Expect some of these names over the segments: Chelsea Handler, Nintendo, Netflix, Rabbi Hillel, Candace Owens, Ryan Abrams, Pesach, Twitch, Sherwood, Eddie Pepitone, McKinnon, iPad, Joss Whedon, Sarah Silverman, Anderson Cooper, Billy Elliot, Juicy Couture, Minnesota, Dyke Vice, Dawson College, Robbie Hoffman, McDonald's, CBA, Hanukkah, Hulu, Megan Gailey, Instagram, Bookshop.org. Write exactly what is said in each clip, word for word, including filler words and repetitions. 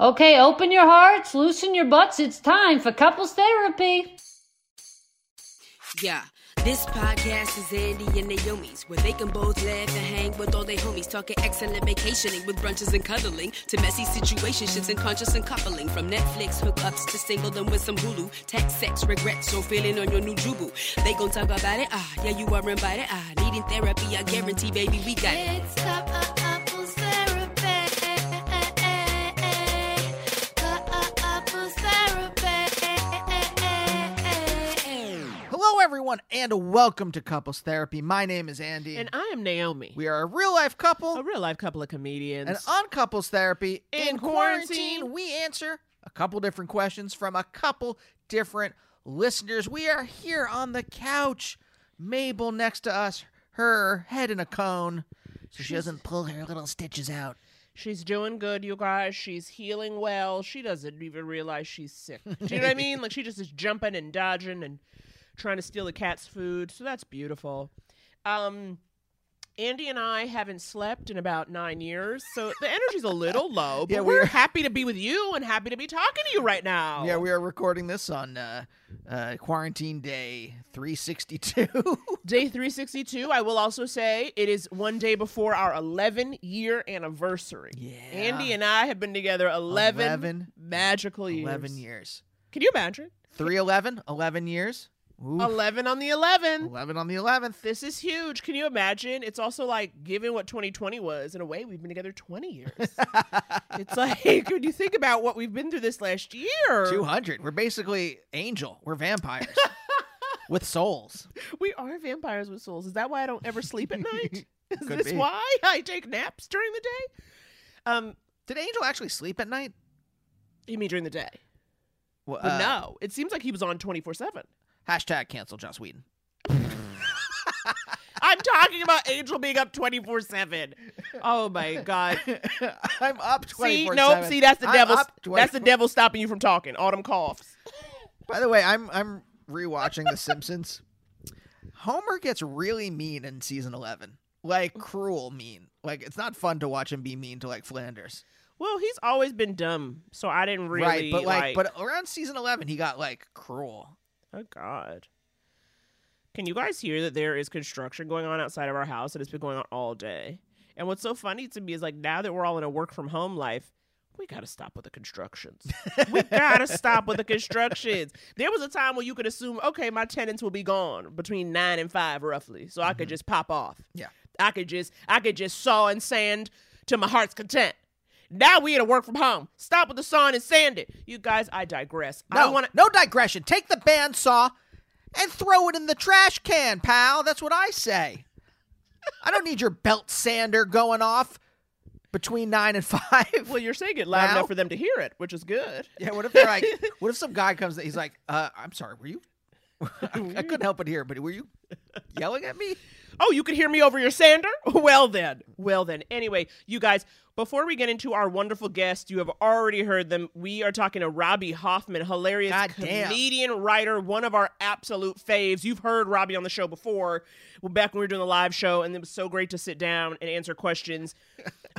Okay, open your hearts, loosen your butts. It's time for Couples Therapy. Yeah, this podcast is Andy and Naomi's, where they can both laugh and hang with all their homies, talking excellent vacationing with brunches and cuddling, to messy situationships and conscious and coupling, from Netflix hookups to singledom with some Hulu, text, sex, regrets, or feeling on your new jubu. They gon' talk about it, ah, yeah, you are invited, ah, needing therapy, I guarantee, baby, we got it. It's Couples Therapy. Hello, everyone, and welcome to Couples Therapy. My name is Andy. And I am Naomi. We are a real-life couple. A real-life couple of comedians. And on Couples Therapy, in, in quarantine, quarantine, we answer a couple different questions from a couple different listeners. We are here on the couch. Mabel next to us, her head in a cone, so she's, she doesn't pull her little stitches out. She's doing good, you guys. She's healing well. She doesn't even realize she's sick. Do you know what I mean? Like, she just is jumping and dodging and trying to steal the cat's food, so that's beautiful. Um, Andy and I haven't slept in about nine years, so the energy's a little low, but yeah, we're, we're happy to be with you and happy to be talking to you right now. Yeah, we are recording this on uh, uh, quarantine day three sixty-two. Day three sixty-two, I will also say it is one day before our eleven-year anniversary. Yeah. Andy and I have been together eleven, eleven magical years. eleven years. Can you imagine? three eleven, eleven years. Oof. eleven on the eleventh. eleven on the eleventh. This is huge. Can you imagine? It's also like, given what twenty twenty was, in a way, we've been together twenty years. It's like, when you think about what we've been through this last year. two hundred. We're basically angel. We're vampires. With souls. We are vampires with souls. Is that why I don't ever sleep at night? Is Could this be. Why I take naps during the day? Um, Did Angel actually sleep at night? You mean during the day? Well, but uh, no. It seems like he was on twenty-four seven. Hashtag cancel Joss Whedon. I'm talking about Angel being up twenty-four seven. Oh, my God. I'm up twenty-four seven. See, nope. See, that's the I'm devil. That's the devil stopping you from talking. Autumn coughs. By the way, I'm I'm rewatching The Simpsons. Homer gets really mean in season eleven. Like, cruel mean. Like, it's not fun to watch him be mean to, like, Flanders. Well, he's always been dumb, so I didn't really, right, but like... like... But around season eleven, he got, like, cruel. Oh, God. Can you guys hear that there is construction going on outside of our house, and it's been going on all day? And what's so funny to me is, like, now that we're all in a work-from-home life, we got to stop with the constructions. We got to stop with the constructions. There was a time where you could assume, okay, my tenants will be gone between nine and five, roughly, so mm-hmm. I could just pop off. Yeah. I could just, I could just saw and sand to my heart's content. Now we had to work from home. Stop with the sawing and sand it. You guys, I digress. No, I don't wanna... no digression. Take the bandsaw and throw it in the trash can, pal. That's what I say. I don't need your belt sander going off between nine and five. Well, you're saying it loud now. Enough for them to hear it, which is good. Yeah, what if they're like, what if some guy comes, he's like, uh, I'm sorry, were you? I, I couldn't help but hear, but were you yelling at me? Oh, you could hear me over your sander? Well then, well then. Anyway, you guys, before we get into our wonderful guests, you have already heard them. We are talking to Robbie Hoffman, hilarious Goddamn. comedian, writer, one of our absolute faves. You've heard Robbie on the show before, well, back when we were doing the live show, and it was so great to sit down and answer questions.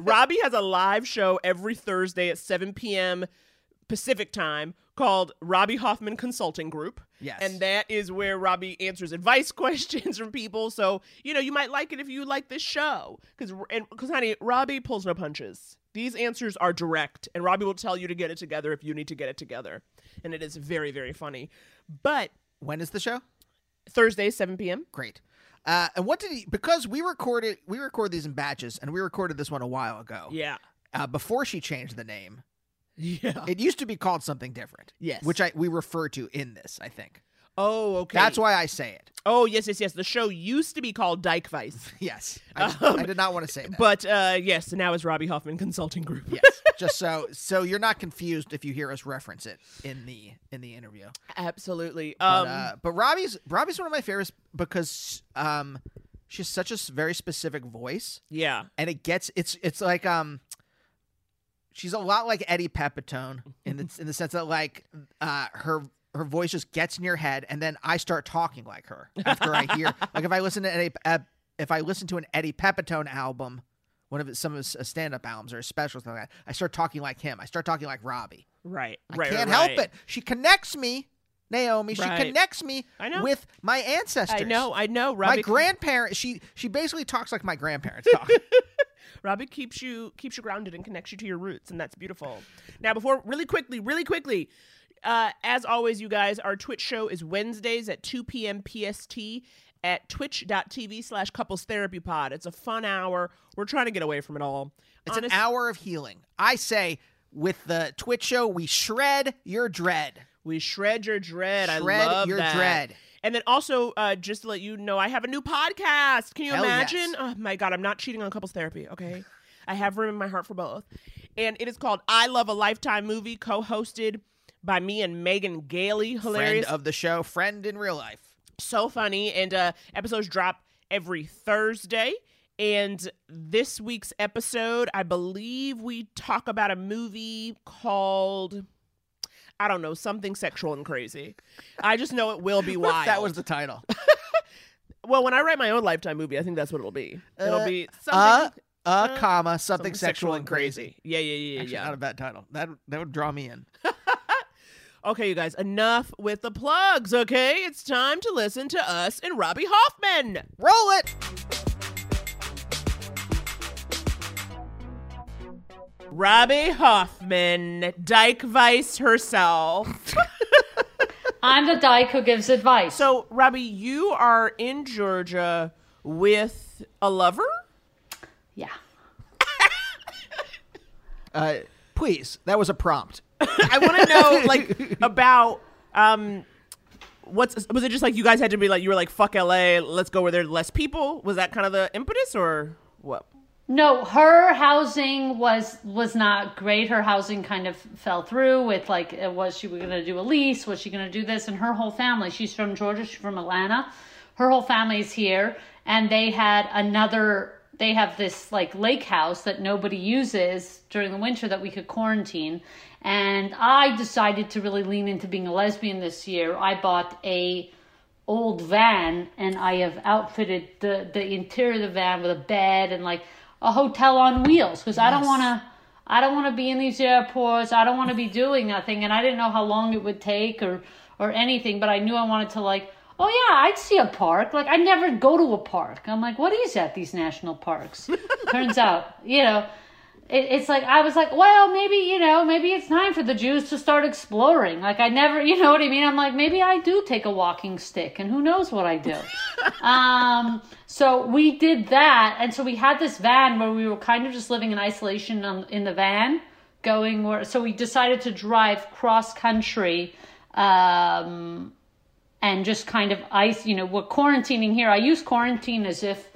Robbie has a live show every Thursday at seven p.m. Pacific time called Robbie Hoffman Consulting Group. Yes. And that is where Robbie answers advice questions from people. So, you know, you might like it if you like this show. Because, because honey, Robbie pulls no punches. These answers are direct. And Robbie will tell you to get it together if you need to get it together. And it is very, very funny. But when is the show? Thursday, seven p.m. Great. Uh, and what did he, because we recorded, we record these in batches, and we recorded this one a while ago. Yeah. Uh, before she changed the name. Yeah. It used to be called something different. Yes. Which I we refer to in this, I think. Oh, okay. That's why I say it. Oh, yes, yes, yes. The show used to be called Dyke Vice. Yes. I, um, I did not want to say that. But uh, yes, now it's Robbie Hoffman Consulting Group. Yes. Just so so you're not confused if you hear us reference it in the in the interview. Absolutely. But, um, uh, but Robbie's Robbie's one of my favorites because um she has such a very specific voice. Yeah. And it gets it's it's like um she's a lot like Eddie Pepitone in the in the sense that like uh, her her voice just gets in your head, and then I start talking like her after I hear like if I listen to Eddie, uh, if I listen to an Eddie Pepitone album, one of his, some of his stand up albums or specials like that, I start talking like him. I start talking like Robbie. Right. I right, can't right. help it. She connects me, Naomi. She right. connects me with my ancestors. I know. I know. Robbie my grandparents. She she basically talks like my grandparents talk. Robbie keeps you keeps you grounded and connects you to your roots, and that's beautiful. Now, before really quickly, really quickly, uh, as always, you guys, our Twitch show is Wednesdays at two p.m. P S T at twitch.tv slash couples therapy pod. It's a fun hour. We're trying to get away from it all. It's Honest- an hour of healing. I say with the Twitch show, we shred your dread. We shred your dread. Shred I love your that. dread. And then also, uh, just to let you know, I have a new podcast. Can you Hell imagine? Yes. Oh, my God. I'm not cheating on couples therapy, okay? I have room in my heart for both. And it is called I Love a Lifetime Movie, co-hosted by me and Megan Gailey. Hilarious. Friend of the show. Friend in real life. So funny. And uh, episodes drop every Thursday. And this week's episode, I believe we talk about a movie called... I don't know, something sexual and crazy. I just know it will be wild. That was the title. Well, when I write my own Lifetime movie, I think that's what it'll be. Uh, it'll be something, uh, uh, uh comma, something, something sexual and crazy. crazy. Yeah, yeah, yeah, Actually, yeah. Not a bad title. That that would draw me in. Okay, you guys, enough with the plugs. Okay, it's time to listen to us and Robbie Hoffman. Roll it. Robbie Hoffman, Dyke Vice herself. I'm the dyke who gives advice. So, Robbie, you are in Georgia with a lover? Yeah. uh, please, that was a prompt. I want to know, like, about um, what's was it just like you guys had to be like you were like fuck L A, let's go where there are less people? Was that kind of the impetus or what? No, her housing was was not great. Her housing kind of fell through with like, was she going to do a lease? Was she going to do this? And her whole family, she's from Georgia, she's from Atlanta. Her whole family's here. And they had another, they have this like lake house that nobody uses during the winter that we could quarantine. And I decided to really lean into being a lesbian this year. I bought a old van and I have outfitted the, the interior of the van with a bed and like, a hotel on wheels because yes. I don't want to I don't want to be in these airports. I don't want to be doing nothing. And I didn't know how long it would take or or anything, but I knew I wanted to like, oh yeah, I'd see a park. Like I never go to a park. I'm like, what is that? These national parks. Turns out, you know, it, it's like, I was like, well, maybe, you know, maybe it's time for the Jews to start exploring. Like I never, you know what I mean? I'm like, maybe I do take a walking stick and who knows what I do. um, So we did that. And so we had this van where we were kind of just living in isolation on, in the van going where, so we decided to drive cross country, um, and just kind of ice, you know, we're quarantining here. I use quarantine as if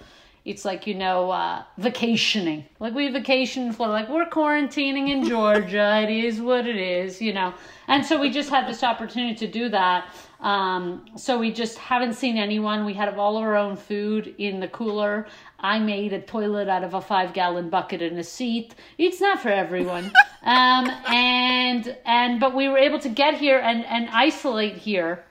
it's like, you know, uh, vacationing. Like we vacation in Florida, like we're quarantining in Georgia. It is what it is, you know. And so we just had this opportunity to do that. Um, so we just haven't seen anyone. We had all our own food in the cooler. I made a toilet out of a five-gallon bucket and a seat. It's not for everyone. Um, and and but we were able to get here and, and isolate here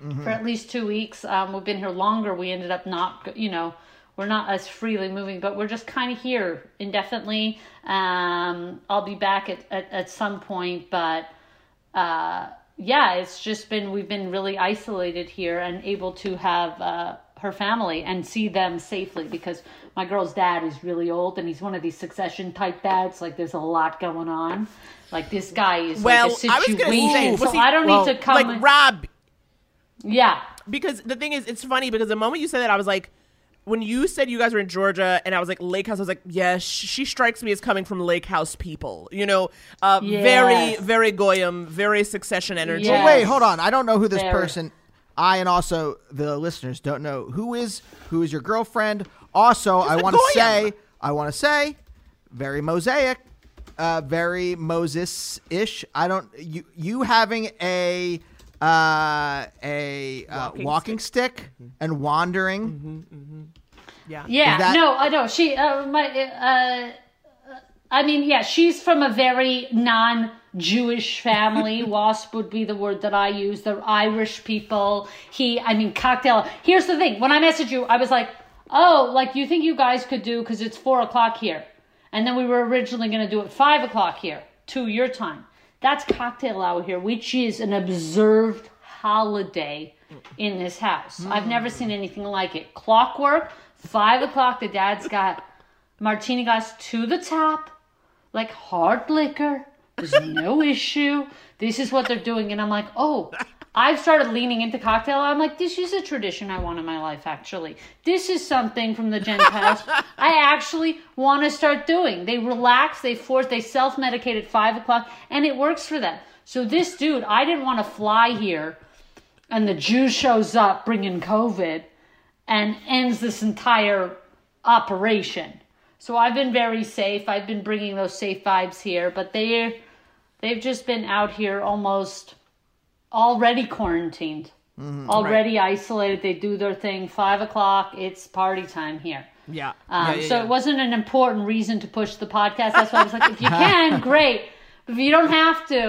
mm-hmm. for at least two weeks. Um, we've been here longer. We ended up not, you know, we're not as freely moving, but we're just kind of here indefinitely. Um, I'll be back at, at, at some point, but... Uh, yeah, it's just been, we've been really isolated here and able to have uh, her family and see them safely, because my girl's dad is really old and he's one of these succession type dads. Like there's a lot going on. Like this guy is well, like a situation. I was gonna say, so he, I don't well, need to come. Like in. Rob. Yeah. Because the thing is, it's funny because the moment you said that, I was like, when you said you guys were in Georgia and I was like, Lake House, I was like, yes, yeah, she strikes me as coming from Lake House people, you know, uh, yes. very, very Goyim, very Succession energy. Yes. Well, wait, hold on. I don't know who this very. person, I and also the listeners don't know who is, who is your girlfriend. Also, She's I want to say, I want to say very mosaic, uh, very Moses-ish. I don't, you, you having a... Uh, a uh, walking, walking stick, stick mm-hmm. and wandering. Mm-hmm, mm-hmm. Yeah. Yeah. That- no, I know. She, uh, my, uh, I mean, yeah, she's from a very non-Jewish family. Wasp would be the word that I use. They're Irish people. He, I mean, cocktail. Here's the thing. When I messaged you, I was like, oh, like, you think you guys could do, because it's four o'clock here. And then we were originally going to do it five o'clock here to your time. That's cocktail hour here, which is an observed holiday in this house. I've never seen anything like it. Clockwork, five o'clock, the dad's got martini glass to the top, like hard liquor. There's no issue. This is what they're doing. And I'm like, oh, I've started leaning into cocktail hour. I'm like, this is a tradition I want in my life, actually. This is something from the Gentiles I actually want to start doing. They relax, they force, they self-medicate at five o'clock, and it works for them. So this dude, I didn't want to fly here, and the Jew shows up bringing COVID and ends this entire operation. So I've been very safe. I've been bringing those safe vibes here, but they, they've just been out here almost... already quarantined, mm-hmm, already right. isolated. They do their thing. Five o'clock, it's party time here. Yeah. Um, yeah, yeah so yeah. It wasn't an important reason to push the podcast. That's why I was like, if you can, great. If you don't have to,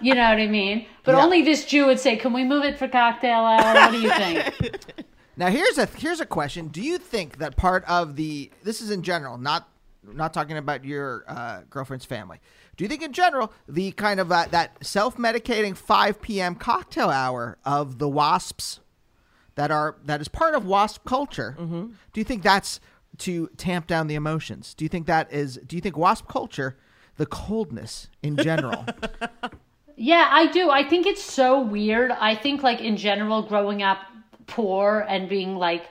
you know what I mean? But yeah. only this Jew would say, can we move it for cocktail hour? What do you think? Now, here's a here's a question. Do you think that part of the, this is in general, not not talking about your uh, girlfriend's family, do you think in general, the kind of uh, that self-medicating five p.m. cocktail hour of the WASPs that are that is part of WASP culture, mm-hmm. do you think that's to tamp down the emotions? Do you think that is, do you think WASP culture, the coldness in general? Yeah, I do. I think it's so weird. I think like in general, growing up poor and being like,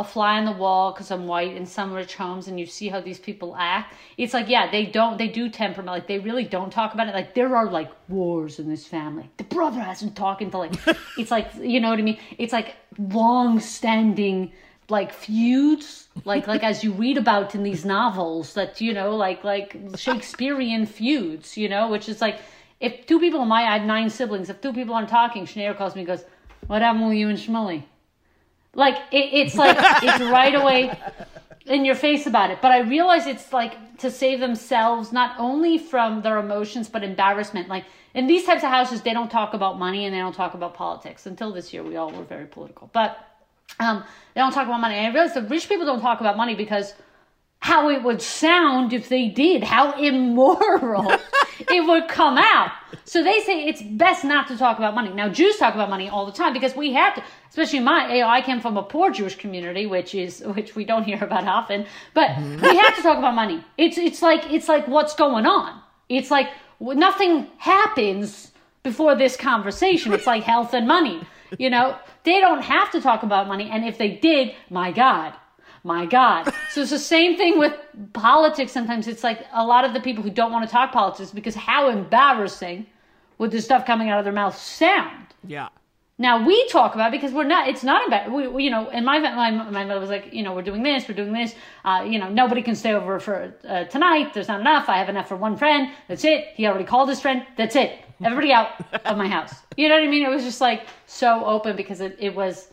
a fly on the wall because I'm white in some rich homes, and you see how these people act. It's like, yeah, they don't, they do temperament. Like they really don't talk about it. Like there are like wars in this family. The brother hasn't talked until like, it's like, you know what I mean? It's like long standing, like feuds, like, like as you read about in these novels that, you know, like, like Shakespearean feuds, you know, which is like, if two people in my, I have nine siblings. If two people aren't talking, Schneer calls me and goes, what happened with you and Shmuley? Like, it, it's like, it's right away in your face about it. But I realize it's like to save themselves, not only from their emotions, but embarrassment. Like in these types of houses, they don't talk about money and they don't talk about politics. Until this year, we all were very political, but um, they don't talk about money. And I realize the rich people don't talk about money because how it would sound if they did, how immoral it would come out. So they say it's best not to talk about money. Now, Jews talk about money all the time because we have to, especially my, you know, I came from a poor Jewish community, which is, which we don't hear about often, but mm-hmm. we have to talk about money. It's, it's like, it's like what's going on. It's like nothing happens before this conversation. It's like health and money, you know, they don't have to talk about money. And if they did, my God, my God. So it's the same thing with politics. Sometimes it's like a lot of the people who don't want to talk politics because how embarrassing would the stuff coming out of their mouth sound? Yeah. Now we talk about it because we're not, it's not about, we, we, you know, and my, my, my mother was like, you know, we're doing this, we're doing this. Uh, you know, nobody can stay over for uh, tonight. There's not enough. I have enough for one friend. That's it. He already called his friend. That's it. Everybody out of my house. You know what I mean? It was just like so open because it, it was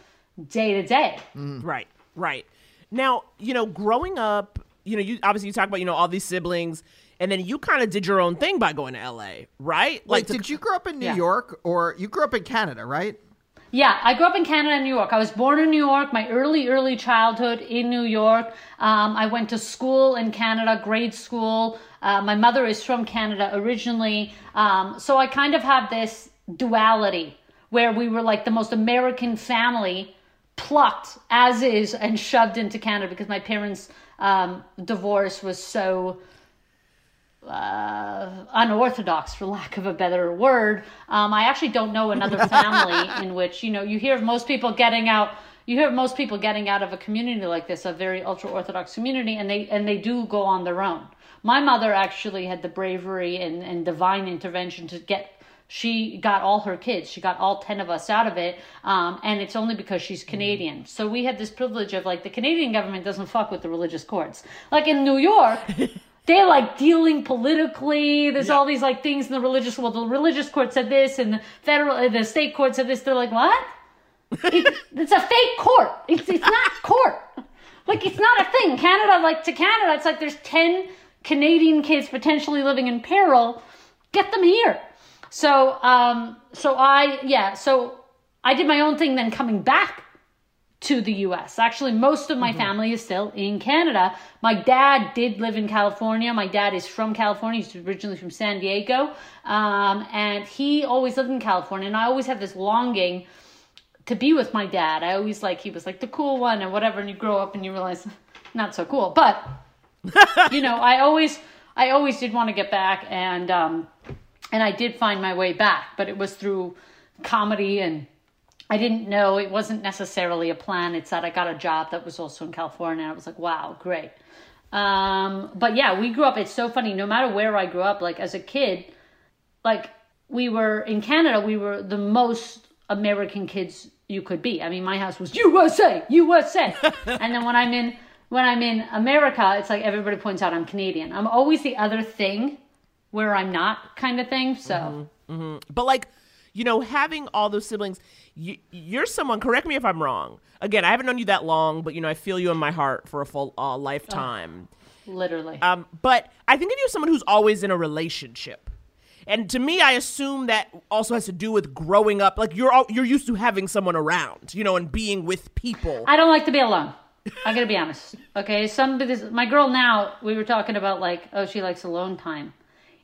day to day. Mm. Right. Right. Now, you know, growing up, you know, you obviously you talk about, you know, all these siblings. And then you kind of did your own thing by going to L A, right? Like, Wait, did you grow up in New yeah. York, or you grew up in Canada, right? Yeah, I grew up in Canada and New York. I was born in New York, my early, early childhood in New York. Um, I went to school in Canada, grade school. Uh, my mother is from Canada originally. Um, so I kind of have this duality where we were like the most American family plucked as is and shoved into Canada because my parents' um, divorce was so... Uh, unorthodox, for lack of a better word. Um, I actually don't know another family in which, you know, you hear of most people getting out, you hear of most people getting out of a community like this, a very ultra-Orthodox community, and they and they do go on their own. My mother actually had the bravery and, and divine intervention to get, she got all her kids, she got all ten of us out of it, um, and it's only because she's Canadian. Mm. So we had this privilege of, like, the Canadian government doesn't fuck with the religious courts. Like, in New York... They're like dealing politically. There's yeah. all these like things in the religious world. The religious court said this and the federal, the state court said this. They're like, what? It, it's a fake court. It's it's not court. Like, it's not a thing. Canada, like to Canada, it's like there's ten Canadian kids potentially living in peril. Get them here. So, um, so I, yeah, so I did my own thing then coming back to the U S. Actually, most of my mm-hmm. family is still in Canada. My dad did live in California. My dad is from California. He's originally from San Diego. Um, and he always lived in California. And I always had this longing to be with my dad. I always like, he was like the cool one and whatever. And you grow up and you realize not so cool, but you know, I always, I always did want to get back. And, um, and I did find my way back, but it was through comedy, and I didn't know, it wasn't necessarily a plan. It's that I got a job that was also in California. And I was like, wow, great. Um, but yeah, we grew up. It's so funny. No matter where I grew up, like as a kid, like we were in Canada, we were the most American kids you could be. I mean, my house was U S A, U S A. And then when I'm in, when I'm in America, it's like everybody points out I'm Canadian. I'm always the other thing where I'm not kind of thing. So, mm-hmm. Mm-hmm. But like, you know, having all those siblings, you, you're someone, correct me if I'm wrong. Again, I haven't known you that long, but, you know, I feel you in my heart for a full uh, lifetime. Oh, literally. Um, but I think of you as someone who's always in a relationship. And to me, I assume that also has to do with growing up. Like, you're all, you're used to having someone around, you know, and being with people. I don't like to be alone. I got to be honest. Okay, some because my girl now, we were talking about, like, oh, she likes alone time.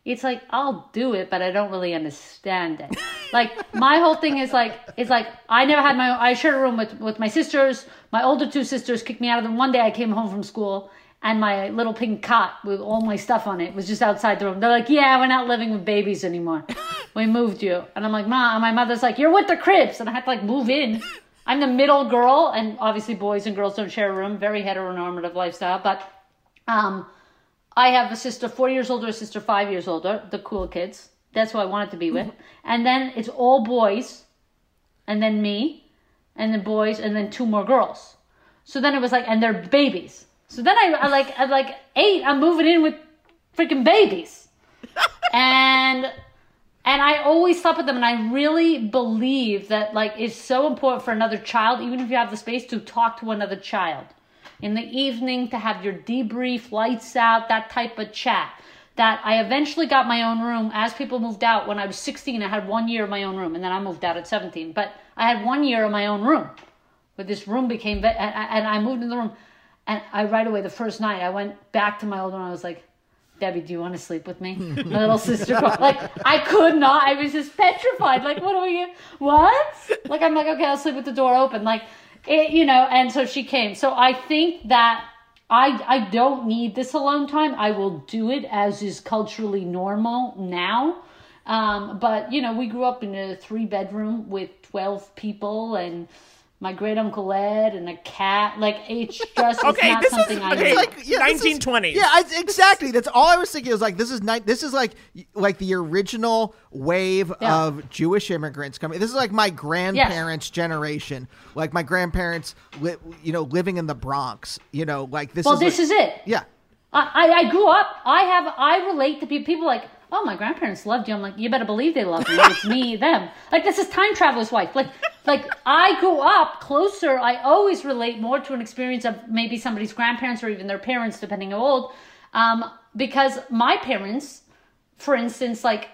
It's like, I'll do it, but I don't really understand it. Like, my whole thing is like, it's like, I never had my own, I shared a room with, with my sisters. My older two sisters kicked me out of them. One day I came home from school and my little pink cot with all my stuff on it was just outside the room. They're like, yeah, we're not living with babies anymore. We moved you. And I'm like, Ma, and my mother's like, you're with the Crips. And I had to like move in. I'm the middle girl. And obviously boys and girls don't share a room. Very heteronormative lifestyle. But, um, I have a sister four years older, a sister five years older, the cool kids. That's who I wanted to be with. And then it's all boys, and then me, and then boys, and then two more girls. So then it was like, and they're babies. So then I, I like, I'm like eight, I'm moving in with freaking babies. And... And I always slept with them, and I really believe that, like, it's so important for another child, even if you have the space, to talk to another child. In the evening, to have your debrief, lights out, that type of chat. That I eventually got my own room. As people moved out, when I was sixteen, I had one year of my own room. And then I moved out at seventeen. But I had one year of my own room. But this room became, and I moved in the room. And I right away, the first night, I went back to my old one. I was like, Debbie, do you want to sleep with me? My little sister called. Like, I could not. I was just petrified. Like, what are we, what? Like, I'm like, okay, I'll sleep with the door open. Like, it, you know, and so she came. So I think that I I don't need this alone time. I will do it as is culturally normal now. Um, but, you know, we grew up in a three bedroom with twelve people and my great uncle Ed and a cat. Like, age stress okay, is not something is, I okay, like, yeah, nineteen twenties. Is, yeah, I, exactly. That's all I was thinking. It was like, this is ni- This is like, like the original wave yeah. of Jewish immigrants coming. This is like my grandparents' yeah. generation. Like my grandparents, li- you know, living in the Bronx. You know, like this. Well, is this like, is it. Yeah. I, I grew up. I have. I relate to people. People like, oh, my grandparents loved you. I'm like, you better believe they loved me. It's me, them. Like, this is Time Traveler's Wife. Like, like I grew up closer. I always relate more to an experience of maybe somebody's grandparents or even their parents, depending how old. Um, because my parents, for instance, like,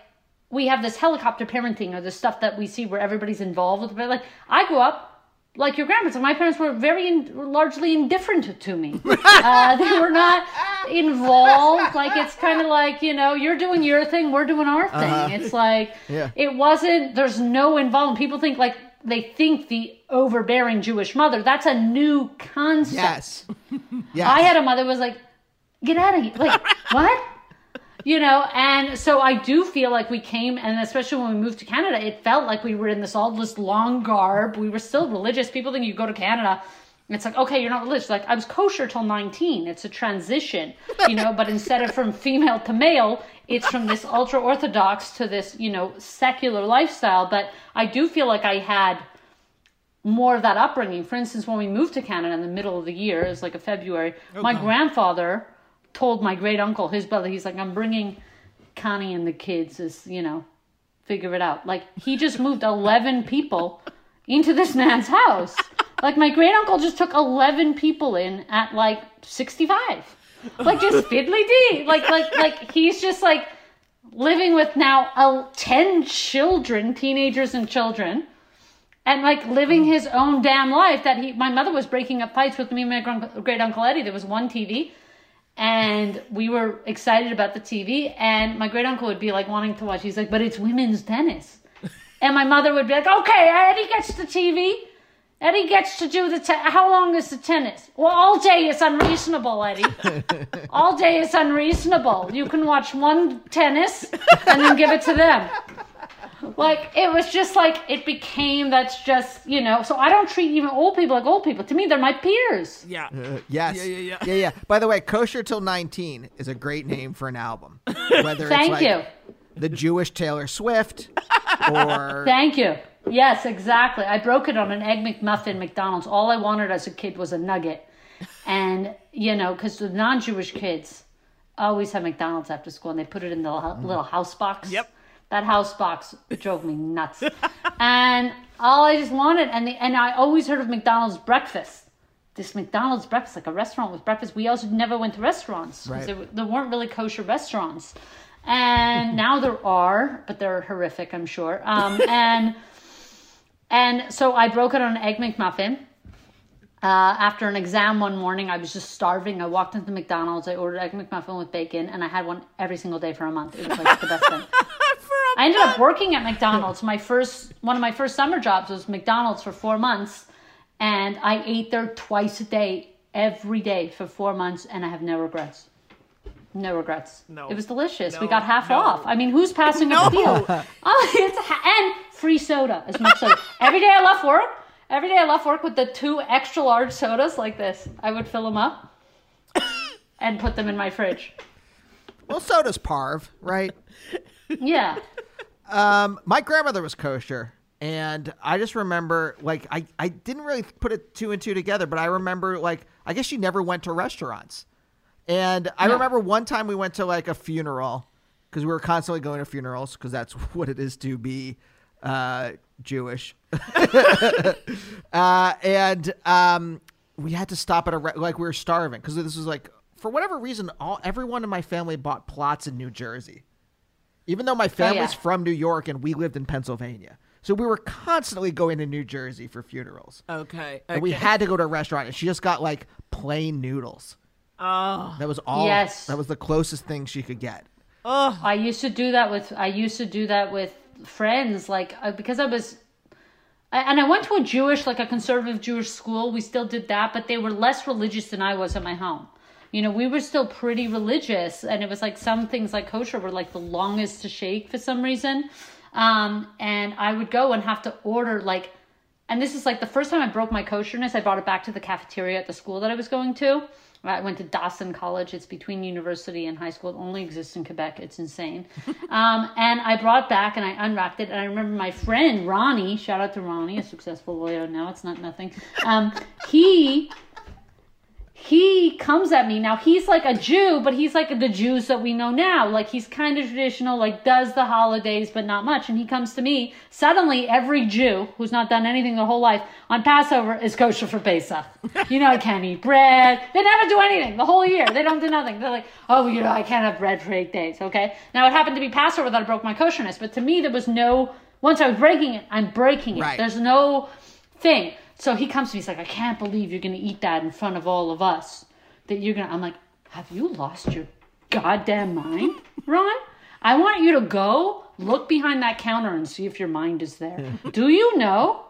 we have this helicopter parenting or the stuff that we see where everybody's involved with. But like, I grew up like your grandparents. And my parents were very in, largely indifferent to me. Uh, they were not involved. Like, it's kind of like, you know, you're doing your thing, we're doing our thing. Uh-huh. It's like, yeah. it wasn't, there's no involvement. People think like, they think the overbearing Jewish mother, that's a new concept. Yes. yes. I had a mother who was like, get out of here. Like, what? You know, and so I do feel like we came, and especially when we moved to Canada, it felt like we were in this all this long garb. We were still religious. People think you go to Canada, and it's like, okay, you're not religious. Like, I was kosher till nineteen. It's a transition, you know, but instead of from female to male, it's from this ultra-Orthodox to this, you know, secular lifestyle. But I do feel like I had more of that upbringing. For instance, when we moved to Canada in the middle of the year, it was like a February, okay. my grandfather told my great uncle, his brother, he's like, I'm bringing Connie and the kids, as you know, figure it out. Like, he just moved eleven people into this man's house. Like, my great uncle just took eleven people in at like sixty-five. Like, just fiddly dee. Like, like, like he's just like living with now uh, ten children, teenagers and children, and like living his own damn life. That he, my mother was breaking up fights with me and my great uncle Eddie. There was one T V. And we were excited about the T V, and my great uncle would be like wanting to watch. He's like, but it's women's tennis. And my mother would be like, okay, Eddie gets the T V. Eddie gets to do the te- how long is the tennis? Well, all day is unreasonable, Eddie. All day is unreasonable. You can watch one tennis and then give it to them. Like, it was just like, it became, that's just, you know, so I don't treat even old people like old people. To me, they're my peers. Yeah. Uh, yes. Yeah, yeah, yeah. Yeah, yeah. By the way, Kosher Till nineteen is a great name for an album. Whether Thank it's like you. The Jewish Taylor Swift or... Thank you. Yes, exactly. I broke it on an Egg McMuffin McDonald's. All I wanted as a kid was a nugget. And, you know, because the non-Jewish kids always have McDonald's after school, and they put it in the little house box. Yep. That house box drove me nuts. And all I just wanted, and the, and I always heard of McDonald's breakfast. This McDonald's breakfast, like a restaurant with breakfast. We also never went to restaurants. Right. There, there weren't really kosher restaurants. And now there are, but they're horrific, I'm sure. Um, and and so I broke it on an Egg McMuffin. Uh, after an exam one morning, I was just starving. I walked into McDonald's. I ordered Egg McMuffin with bacon, and I had one every single day for a month. It was like the best thing. I ended up working at McDonald's. My first, one of my first summer jobs was McDonald's for four months. And I ate there twice a day, every day for four months. And I have no regrets. No regrets. No. It was delicious. No. We got half no. off. I mean, who's passing no. up a deal? Oh, it's ha- and free soda as much soda. Every day I left work, every day I left work with the two extra large sodas like this. I would fill them up and put them in my fridge. Well, soda's parv, right? Yeah. Um, my grandmother was kosher, and I just remember, like, I, I didn't really put it two and two together, but I remember, like, I guess she never went to restaurants. And I no. remember one time we went to, like, a funeral, because we were constantly going to funerals, because that's what it is to be uh, Jewish. uh, and um, we had to stop at a, re- like, we were starving, because this was, like, for whatever reason, all everyone in my family bought plots in New Jersey. Even though my family's oh, yeah. from New York and we lived in Pennsylvania. So we were constantly going to New Jersey for funerals. Okay. okay. And we had to go to a restaurant, and she just got like plain noodles. Oh. That was all. Yes. That was the closest thing she could get. Oh. I used to do that with, I used to do that with friends. Like, because I was, and I went to a Jewish, like a conservative Jewish school. We still did that, but they were less religious than I was at my home. You know, we were still pretty religious, and it was like some things like kosher were like the longest to shake for some reason. Um, and I would go and have to order like And this is like the first time I broke my kosher-ness. I brought it back to the cafeteria at the school that I was going to. I went to Dawson College. It's between university and high school. It only exists in Quebec. It's insane. um, and I brought back and I unwrapped it. And I remember my friend, Ronnie, shout out to Ronnie, a successful lawyer now. It's not nothing. Um, he... He comes at me. Now, he's like a Jew, but he's like the Jews that we know now. Like, he's kind of traditional, like, does the holidays, but not much. And he comes to me. Suddenly, every Jew who's not done anything their whole life on Passover is kosher for Pesach. You know, I can't eat bread. They never do anything the whole year. They don't do nothing. They're like, oh, you know, I can't have bread for eight days, okay? Now, it happened to be Passover that I broke my kosherness. But to me, there was no... Once I was breaking it, I'm breaking it. Right. There's no thing. So he comes to me, he's like, I can't believe you're going to eat that in front of all of us. That you're going to, I'm like, have you lost your goddamn mind, Ron? I want you to go look behind that counter and see if your mind is there. Do you know?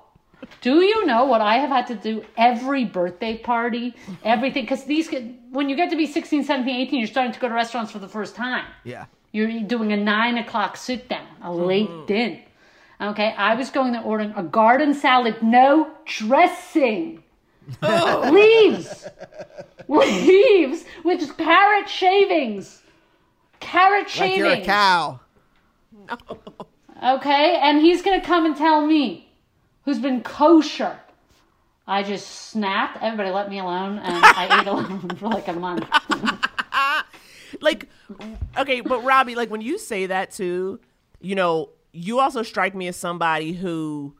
Do you know what I have had to do every birthday party, everything? Because these, when you get to be sixteen, seventeen, eighteen, you're starting to go to restaurants for the first time. Yeah. You're doing a nine o'clock sit down, a late mm-hmm. dinner. Okay, I was going there ordering a garden salad, no dressing. Oh. Leaves. Leaves with just carrot shavings. Carrot shavings. Like you're a cow. No. Okay, and he's going to come and tell me, who's been kosher. I just snapped. Everybody let me alone, and I ate alone for like a month. Like, okay, but Robbie, like when you say that too, you know, you also strike me as somebody who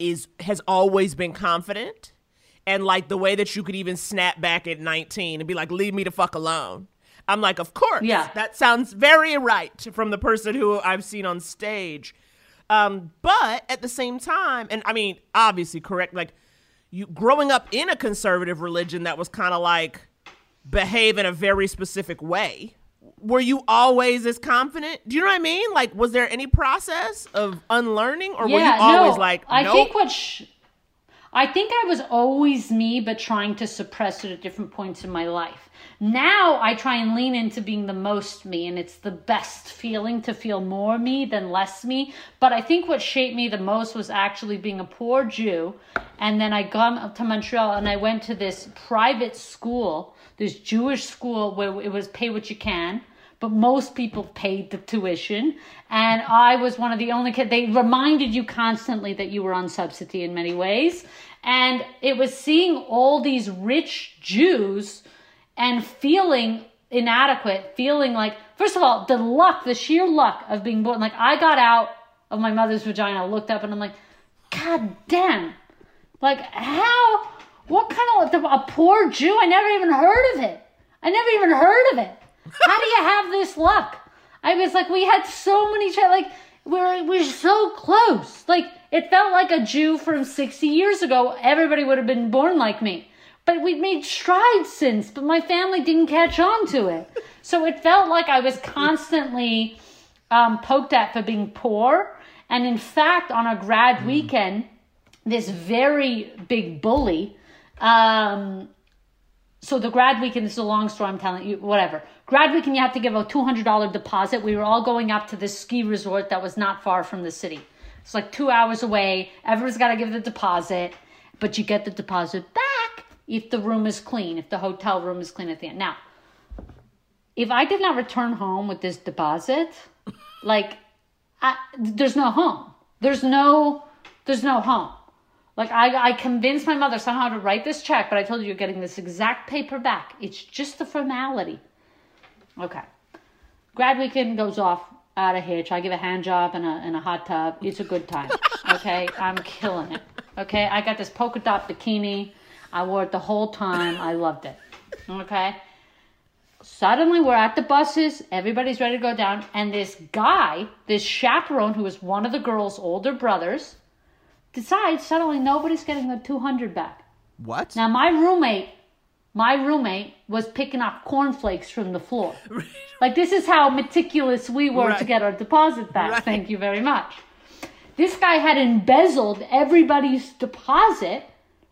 is has always been confident, and like the way that you could even snap back at nineteen and be like, leave me the fuck alone. I'm like, of course. Yeah. That sounds very right from the person who I've seen on stage. Um, but at the same time, and I mean, obviously correct, like you growing up in a conservative religion that was kind of like behave in a very specific way. Were you always as confident? Do you know what I mean? Like, was there any process of unlearning, or yeah, were you always no, like, no? I think what sh- I think I was always me, but trying to suppress it at different points in my life. Now I try and lean into being the most me, and it's the best feeling to feel more me than less me. But I think what shaped me the most was actually being a poor Jew. And then I got up to Montreal and I went to this private school, this Jewish school where it was pay what you can. But most people paid the tuition. And I was one of the only kids. They reminded you constantly that you were on subsidy in many ways. And it was seeing all these rich Jews and feeling inadequate, feeling like, first of all, the luck, the sheer luck of being born. Like, I got out of my mother's vagina, looked up, and I'm like, God damn. Like, how, what kind of, a poor Jew? I never even heard of it. I never even heard of it. How do you have this luck? I was like, we had so many, like, we're, we're so close. Like, it felt like a Jew from sixty years ago. Everybody would have been born like me. But we'd made strides since, but my family didn't catch on to it. So it felt like I was constantly um, poked at for being poor. And in fact, on a grad weekend, this very big bully, um, so the grad weekend, this is a long story, I'm telling you, whatever. Grad weekend, you have to give a two hundred dollars deposit. We were all going up to this ski resort that was not far from the city. It's like two hours away. Everyone's got to give the deposit, but you get the deposit back if the room is clean, if the hotel room is clean at the end. Now, if I did not return home with this deposit, like, I, there's no home. There's no, there's no home. Like, I, I convinced my mother somehow to write this check, but I told you you're getting this exact paper back. It's just a formality. Okay. Grad weekend goes off at a hitch. I give a hand job and a, and a hot tub. It's a good time. Okay? I'm killing it. Okay? I got this polka dot bikini. I wore it the whole time. I loved it. Okay? Suddenly, we're at the buses. Everybody's ready to go down. And this guy, this chaperone, who was one of the girls' older brothers, decides suddenly nobody's getting the two hundred back. What? Now, my roommate, my roommate was picking up cornflakes from the floor. Like, this is how meticulous we were right. to get our deposit back. Right. Thank you very much. This guy had embezzled everybody's deposit.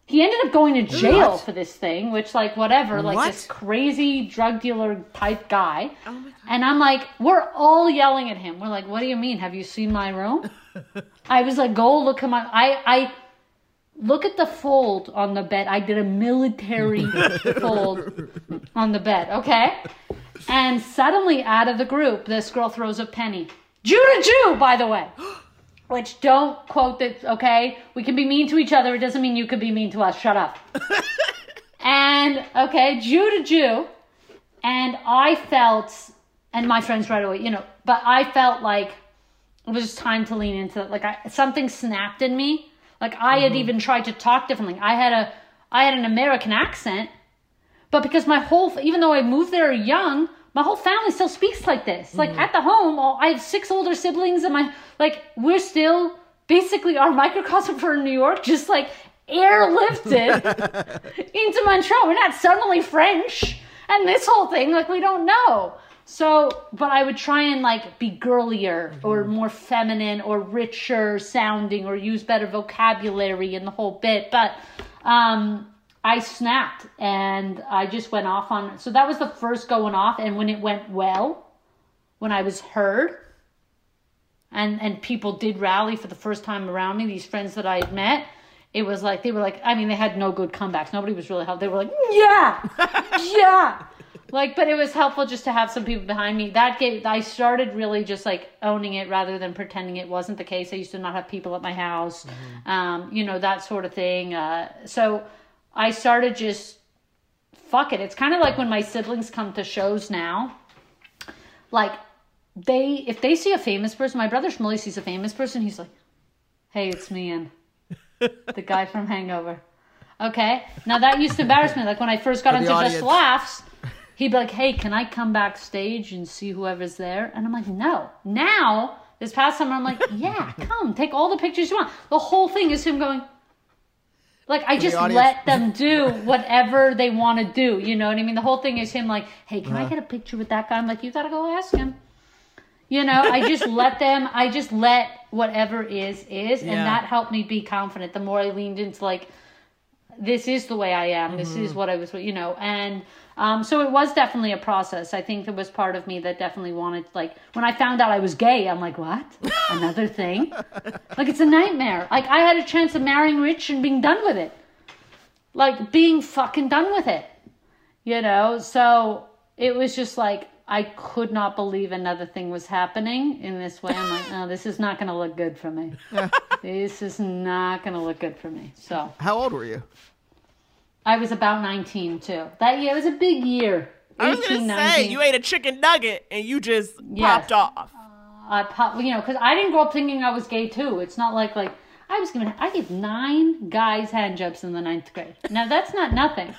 He ended up going to jail what? for this thing, which, like, whatever, like what? this crazy drug dealer type guy. Oh my God. And I'm like, we're all yelling at him. We're like, what do you mean? Have you seen my room? I was like, go look him up. I, I Look at the fold on the bed. I did a military fold on the bed, okay? And suddenly, out of the group, this girl throws a penny. Jew to Jew, by the way. Which, don't quote this, okay? We can be mean to each other. It doesn't mean you could be mean to us. Shut up. And, okay, Jew to Jew. And I felt, and my friends right away, you know, but I felt like it was just time to lean into it. Like, I, something snapped in me. Like, I had mm-hmm. even tried to talk differently. I had a, I had an American accent, but because my whole, even though I moved there young, my whole family still speaks like this. Like, mm-hmm. at the home, all, I have six older siblings, and my, like, we're still, basically, our microcosm for New York just, like, airlifted into Montreal. We're not suddenly French, and this whole thing, like, we don't know. So, but I would try and, like, be girlier mm-hmm. or more feminine or richer sounding or use better vocabulary and the whole bit. But um, I snapped and I just went off on. So that was the first going off. And when it went well, when I was heard and, and people did rally for the first time around me, these friends that I had met, it was like, they were like, I mean, they had no good comebacks. Nobody was really helped. They were like, yeah, yeah. Like, but it was helpful just to have some people behind me. That gave, I started really just like owning it rather than pretending it wasn't the case. I used to not have people at my house, mm-hmm. um, you know, that sort of thing. Uh, so I started just, fuck it. It's kind of like when my siblings come to shows now, like they, if they see a famous person, my brother Shmuley sees a famous person. He's like, hey, it's me and the guy from Hangover. Okay. Now that used to embarrass me. Like when I first got into audience. Just Laughs, he'd be like, hey, can I come backstage and see whoever's there? And I'm like, no. Now, this past summer, I'm like, yeah, come. Take all the pictures you want. The whole thing is him going, like, I just let them do whatever they want to do. You know what I mean? The whole thing is him like, hey, can uh-huh. I get a picture with that guy? I'm like, you got to go ask him. You know, I just let them, I just let whatever is, is. Yeah. And that helped me be confident. The more I leaned into like, this is the way I am. This mm-hmm. is what I was, you know, and um, so it was definitely a process. I think there was part of me that definitely wanted, like, when I found out I was gay, I'm like, what? Another thing? Like, it's a nightmare. Like, I had a chance of marrying rich and being done with it. Like, being fucking done with it, you know? So it was just like, I could not believe another thing was happening in this way. I'm like, no, this is not going to look good for me. This is not going to look good for me. So, how old were you? I was about nineteen too. That year was a big year. I was going to say, you ate a chicken nugget and you just yes. popped off. Uh, I popped, you know, because I didn't grow up thinking I was gay too. It's not like like I was giving. I gave nine guys handjobs in the ninth grade. Now that's not nothing.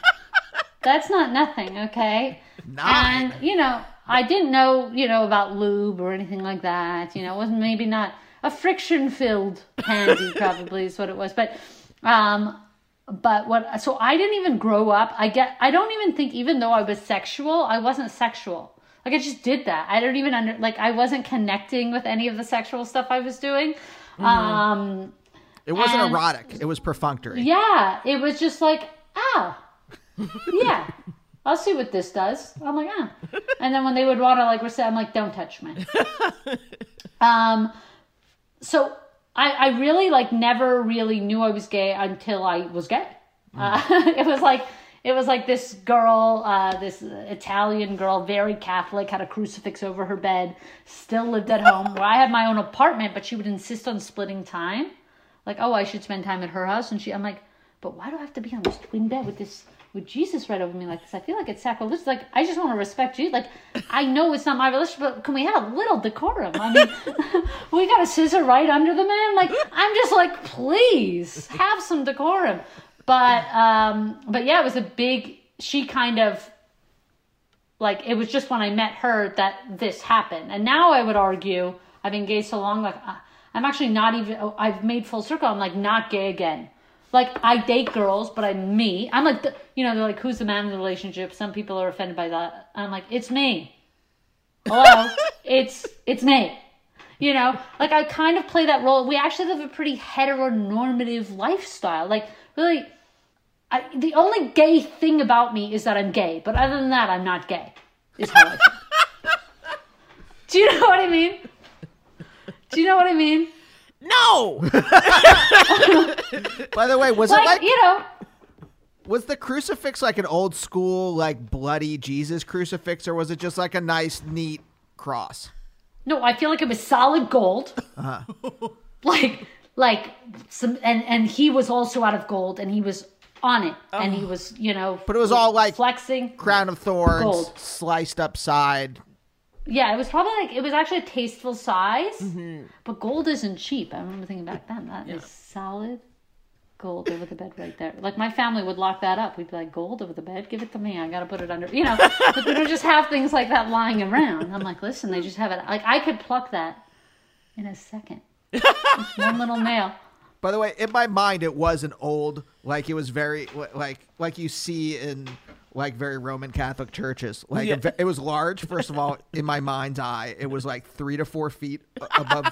That's not nothing, okay? Nine. And you know. I didn't know, you know, about lube or anything like that. You know, it wasn't maybe not a friction-filled candy, probably is what it was. But, um, but what? So I didn't even grow up. I get. I don't even think, even though I was sexual, I wasn't sexual. Like I just did that. I don't even under. Like I wasn't connecting with any of the sexual stuff I was doing. Mm-hmm. Um, it wasn't and, erotic. It was perfunctory. Yeah, it was just like ah, yeah. I'll see what this does. I'm like, ah. And then when they would want to like reset, I'm like, don't touch me. um, so I, I really like never really knew I was gay until I was gay. Uh, it was like, it was like this girl, uh, this Italian girl, very Catholic, had a crucifix over her bed, still lived at home where I had my own apartment, but she would insist on splitting time. Like, oh, I should spend time at her house. And she, I'm like, but why do I have to be on this twin bed with this, with Jesus right over me like this? I feel like it's sacrilegious. Like, I just want to respect you. Like, I know it's not my relationship, but can we have a little decorum? I mean, we got a scissor right under the man. Like, I'm just like, please have some decorum. But, um, but yeah, it was a big, she kind of, like, it was just when I met her that this happened. And now I would argue, I've been gay so long, like, I'm actually not even, I've made full circle. I'm like, not gay again. Like, I date girls, but I'm me. I'm like, the, you know, they're like, who's the man in the relationship? Some people are offended by that. I'm like, it's me. Hello? it's it's me. You know? Like, I kind of play that role. We actually live a pretty heteronormative lifestyle. Like, really, I, the only gay thing about me is that I'm gay. But other than that, I'm not gay. Is how I feel. Do you know what I mean? Do you know what I mean? No. By the way, was like, it like you know? Was the crucifix like an old school, like bloody Jesus crucifix, or was it just like a nice, neat cross? No, I feel like it was solid gold. Uh-huh. Like, like some, and and he was also out of gold, and he was on it, oh. and he was, you know, but it was all like flexing, crown of thorns, gold. Sliced up side. Yeah, it was probably like, it was actually a tasteful size, mm-hmm. but gold isn't cheap. I remember thinking back then, that yeah. is solid gold over the bed right there. Like, my family would lock that up. We'd be like, gold over the bed? Give it to me. I got to put it under, you know, but we don't just have things like that lying around. I'm like, listen, they just have it. Like, I could pluck that in a second. Just one little nail. By the way, in my mind, it was an old, like, it was very, like, like you see in... like very Roman Catholic churches. Like yeah. it, it was large. First of all, in my mind's eye, it was like three to four feet above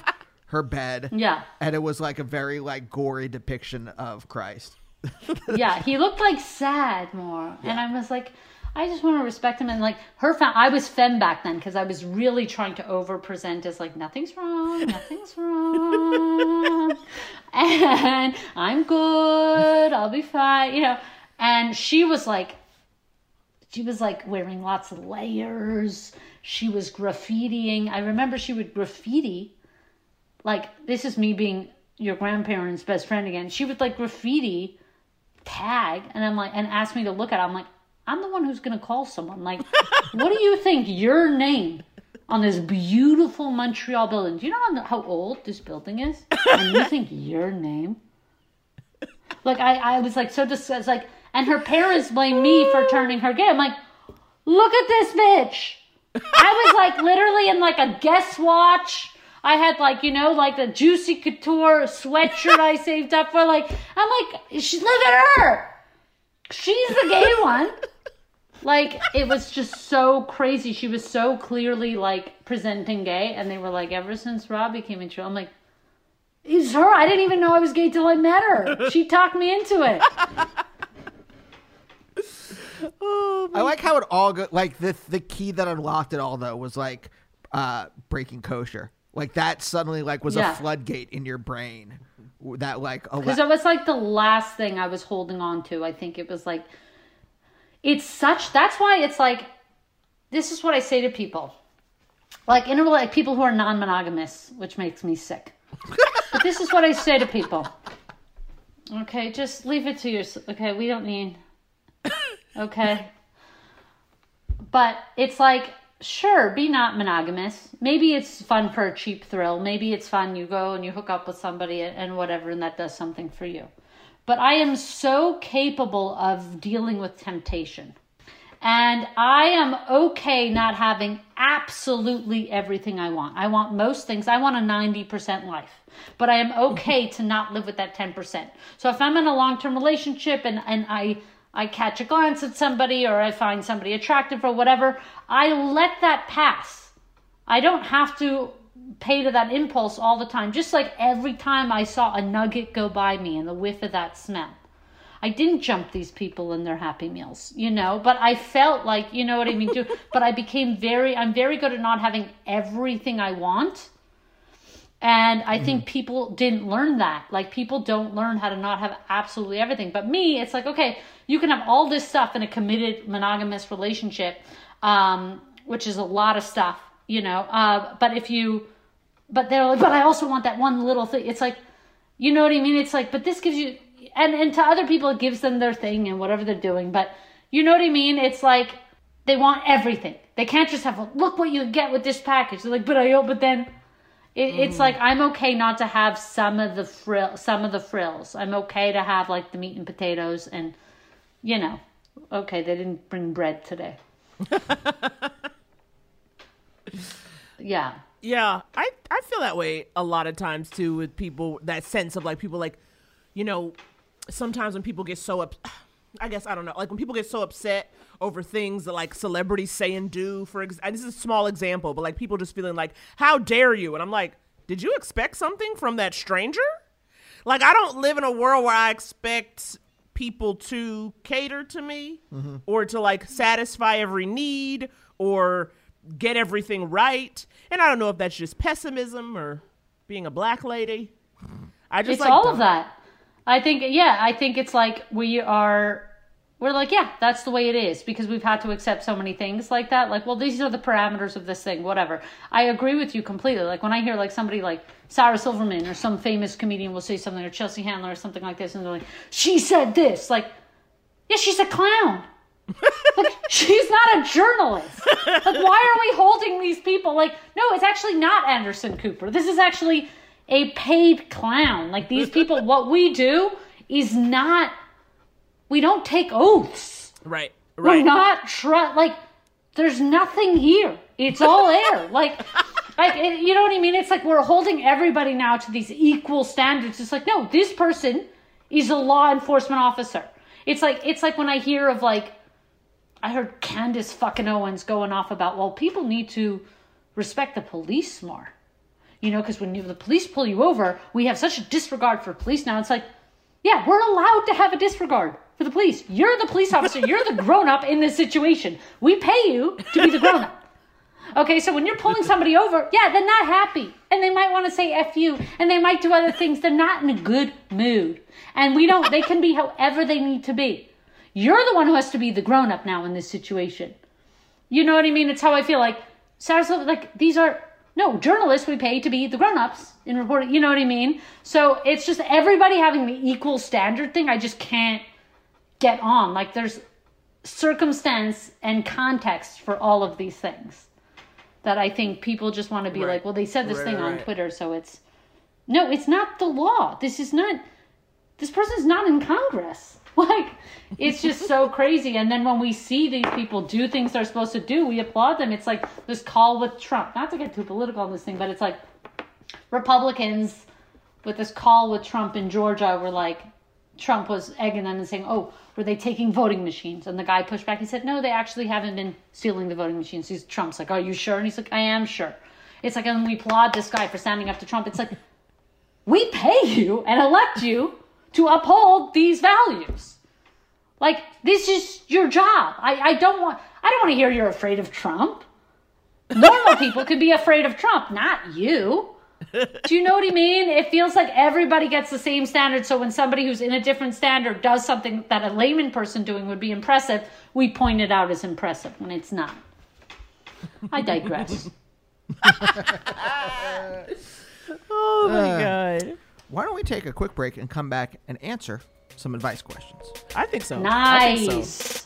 her bed. Yeah. And it was like a very like gory depiction of Christ. Yeah. He looked like sad more. Yeah. And I was like, I just want to respect him. And like her, fa- I was femme back then. Cause I was really trying to over present as like, nothing's wrong. Nothing's wrong. And I'm good. I'll be fine. You know? And she was like, She was like wearing lots of layers. She was graffitiing. I remember she would graffiti. Like, this is me being your grandparents' best friend again. She would like graffiti tag. And I'm like, and ask me to look at it. I'm like, I'm the one who's going to call someone. Like, what do you think your name on this beautiful Montreal building? Do you know how old this building is? And you think your name? Like, I, I was like, so disgusted. Like, and her parents blame me for turning her gay. I'm like, look at this bitch. I was like literally in like a Guess watch. I had like, you know, like the Juicy Couture sweatshirt I saved up for. Like, I'm like, she's look at her. She's the gay one. Like, it was just so crazy. She was so clearly like presenting gay. And they were like, ever since Robbie came into it, I'm like, it's her. I didn't even know I was gay till I met her. She talked me into it. Oh, I like how it all go. Like the the key that unlocked it all though was like uh, breaking kosher. Like that suddenly like was yeah. a floodgate in your brain. That like because ele- it was like the last thing I was holding on to. I think it was like it's such. That's why it's like this is what I say to people. Like in a, like people who are non-monogamous, which makes me sick. But this is what I say to people. Okay, just leave it to your. Okay, we don't need. Okay. But it's like, sure, be not monogamous. Maybe it's fun for a cheap thrill. Maybe it's fun. You go and you hook up with somebody and whatever, and that does something for you. But I am so capable of dealing with temptation. And I am okay not having absolutely everything I want. I want most things. I want a ninety percent life. But I am okay to not live with that ten percent. So if I'm in a long-term relationship and, and I... I catch a glance at somebody or I find somebody attractive or whatever, I let that pass. I don't have to pay to that impulse all the time. Just like every time I saw a nugget go by me and the whiff of that smell. I didn't jump these people in their Happy Meals, you know, but I felt like, you know what I mean? Too, but I became very, I'm very good at not having everything I want. And I think mm. people didn't learn that. Like, people don't learn how to not have absolutely everything. But me, it's like, okay, you can have all this stuff in a committed monogamous relationship, um, which is a lot of stuff, you know. Uh, but if you, but they're like, but I also want that one little thing. It's like, you know what I mean? It's like, but this gives you, and, and to other people, it gives them their thing and whatever they're doing. But you know what I mean? It's like, they want everything. They can't just have, look what you get with this package. They're like, but I, but then... It's mm. like, I'm okay not to have some of the frill, some of the frills. I'm okay to have like the meat and potatoes and, you know, okay, they didn't bring bread today. yeah. Yeah. I, I feel that way a lot of times too with people, that sense of like people like, you know, sometimes when people get so up, I guess, I don't know, like when people get so upset over things that like celebrities say and do, for ex- and this is a small example, but like people just feeling like, how dare you? And I'm like, did you expect something from that stranger? Like, I don't live in a world where I expect people to cater to me mm-hmm. or to like satisfy every need or get everything right. And I don't know if that's just pessimism or being a black lady. I just it's like all don't. of that. I think, yeah, I think it's like we are, we're like, yeah, that's the way it is, because we've had to accept so many things like that. Like, well, these are the parameters of this thing, whatever. I agree with you completely. Like when I hear like somebody like Sarah Silverman or some famous comedian will say something, or Chelsea Handler or something like this, and they're like, she said this, like, yeah, she's a clown. Like, she's not a journalist. Like, why are we holding these people? Like, no, it's actually not Anderson Cooper. This is actually a paid clown. Like, these people, what we do is not, we don't take oaths. Right, right. We're not, tr- like, there's nothing here. It's all air. Like, like it, you know what I mean? It's like we're holding everybody now to these equal standards. It's like, no, this person is a law enforcement officer. It's like, it's like when I hear of, like, I heard Candace fucking Owens going off about, well, people need to respect the police more. You know, because when you, the police pull you over, we have such a disregard for police now. It's like, yeah, we're allowed to have a disregard for the police. You're the police officer. You're the grown-up in this situation. We pay you to be the grown-up. Okay, so when you're pulling somebody over, yeah, they're not happy. And they might want to say F you. And they might do other things. They're not in a good mood. And we don't, they can be however they need to be. You're the one who has to be the grown-up now in this situation. You know what I mean? It's how I feel. Like, like these are, no, journalists we pay to be the grown-ups in reporting. You know what I mean? So it's just everybody having the equal standard thing. I just can't get on. Like, there's circumstance and context for all of these things that I think people just want to be right. like, well, they said this right, thing right. on Twitter, so it's, no, it's not the law. This is not, this person's not in Congress. Like, it's just so crazy. And then when we see these people do things they're supposed to do, we applaud them. It's like this call with Trump. Not to get too political on this thing, but it's like Republicans with this call with Trump in Georgia were like, Trump was egging them and saying, oh, were they taking voting machines? And the guy pushed back. He said, no, they actually haven't been stealing the voting machines. He's, Trump's like, are you sure? And he's like, I am sure. It's like, and we applaud this guy for standing up to Trump. It's like, we pay you and elect you to uphold these values. Like, this is your job. I, I don't want I don't want to hear you're afraid of Trump. Normal people could be afraid of Trump, not you. Do you know what I mean? It feels like everybody gets the same standard. So when somebody who's in a different standard does something that a layman person doing would be impressive, we point it out as impressive when it's not. I digress. Oh my uh. God. Why don't we take a quick break and come back and answer some advice questions? I think so. Nice. I think so.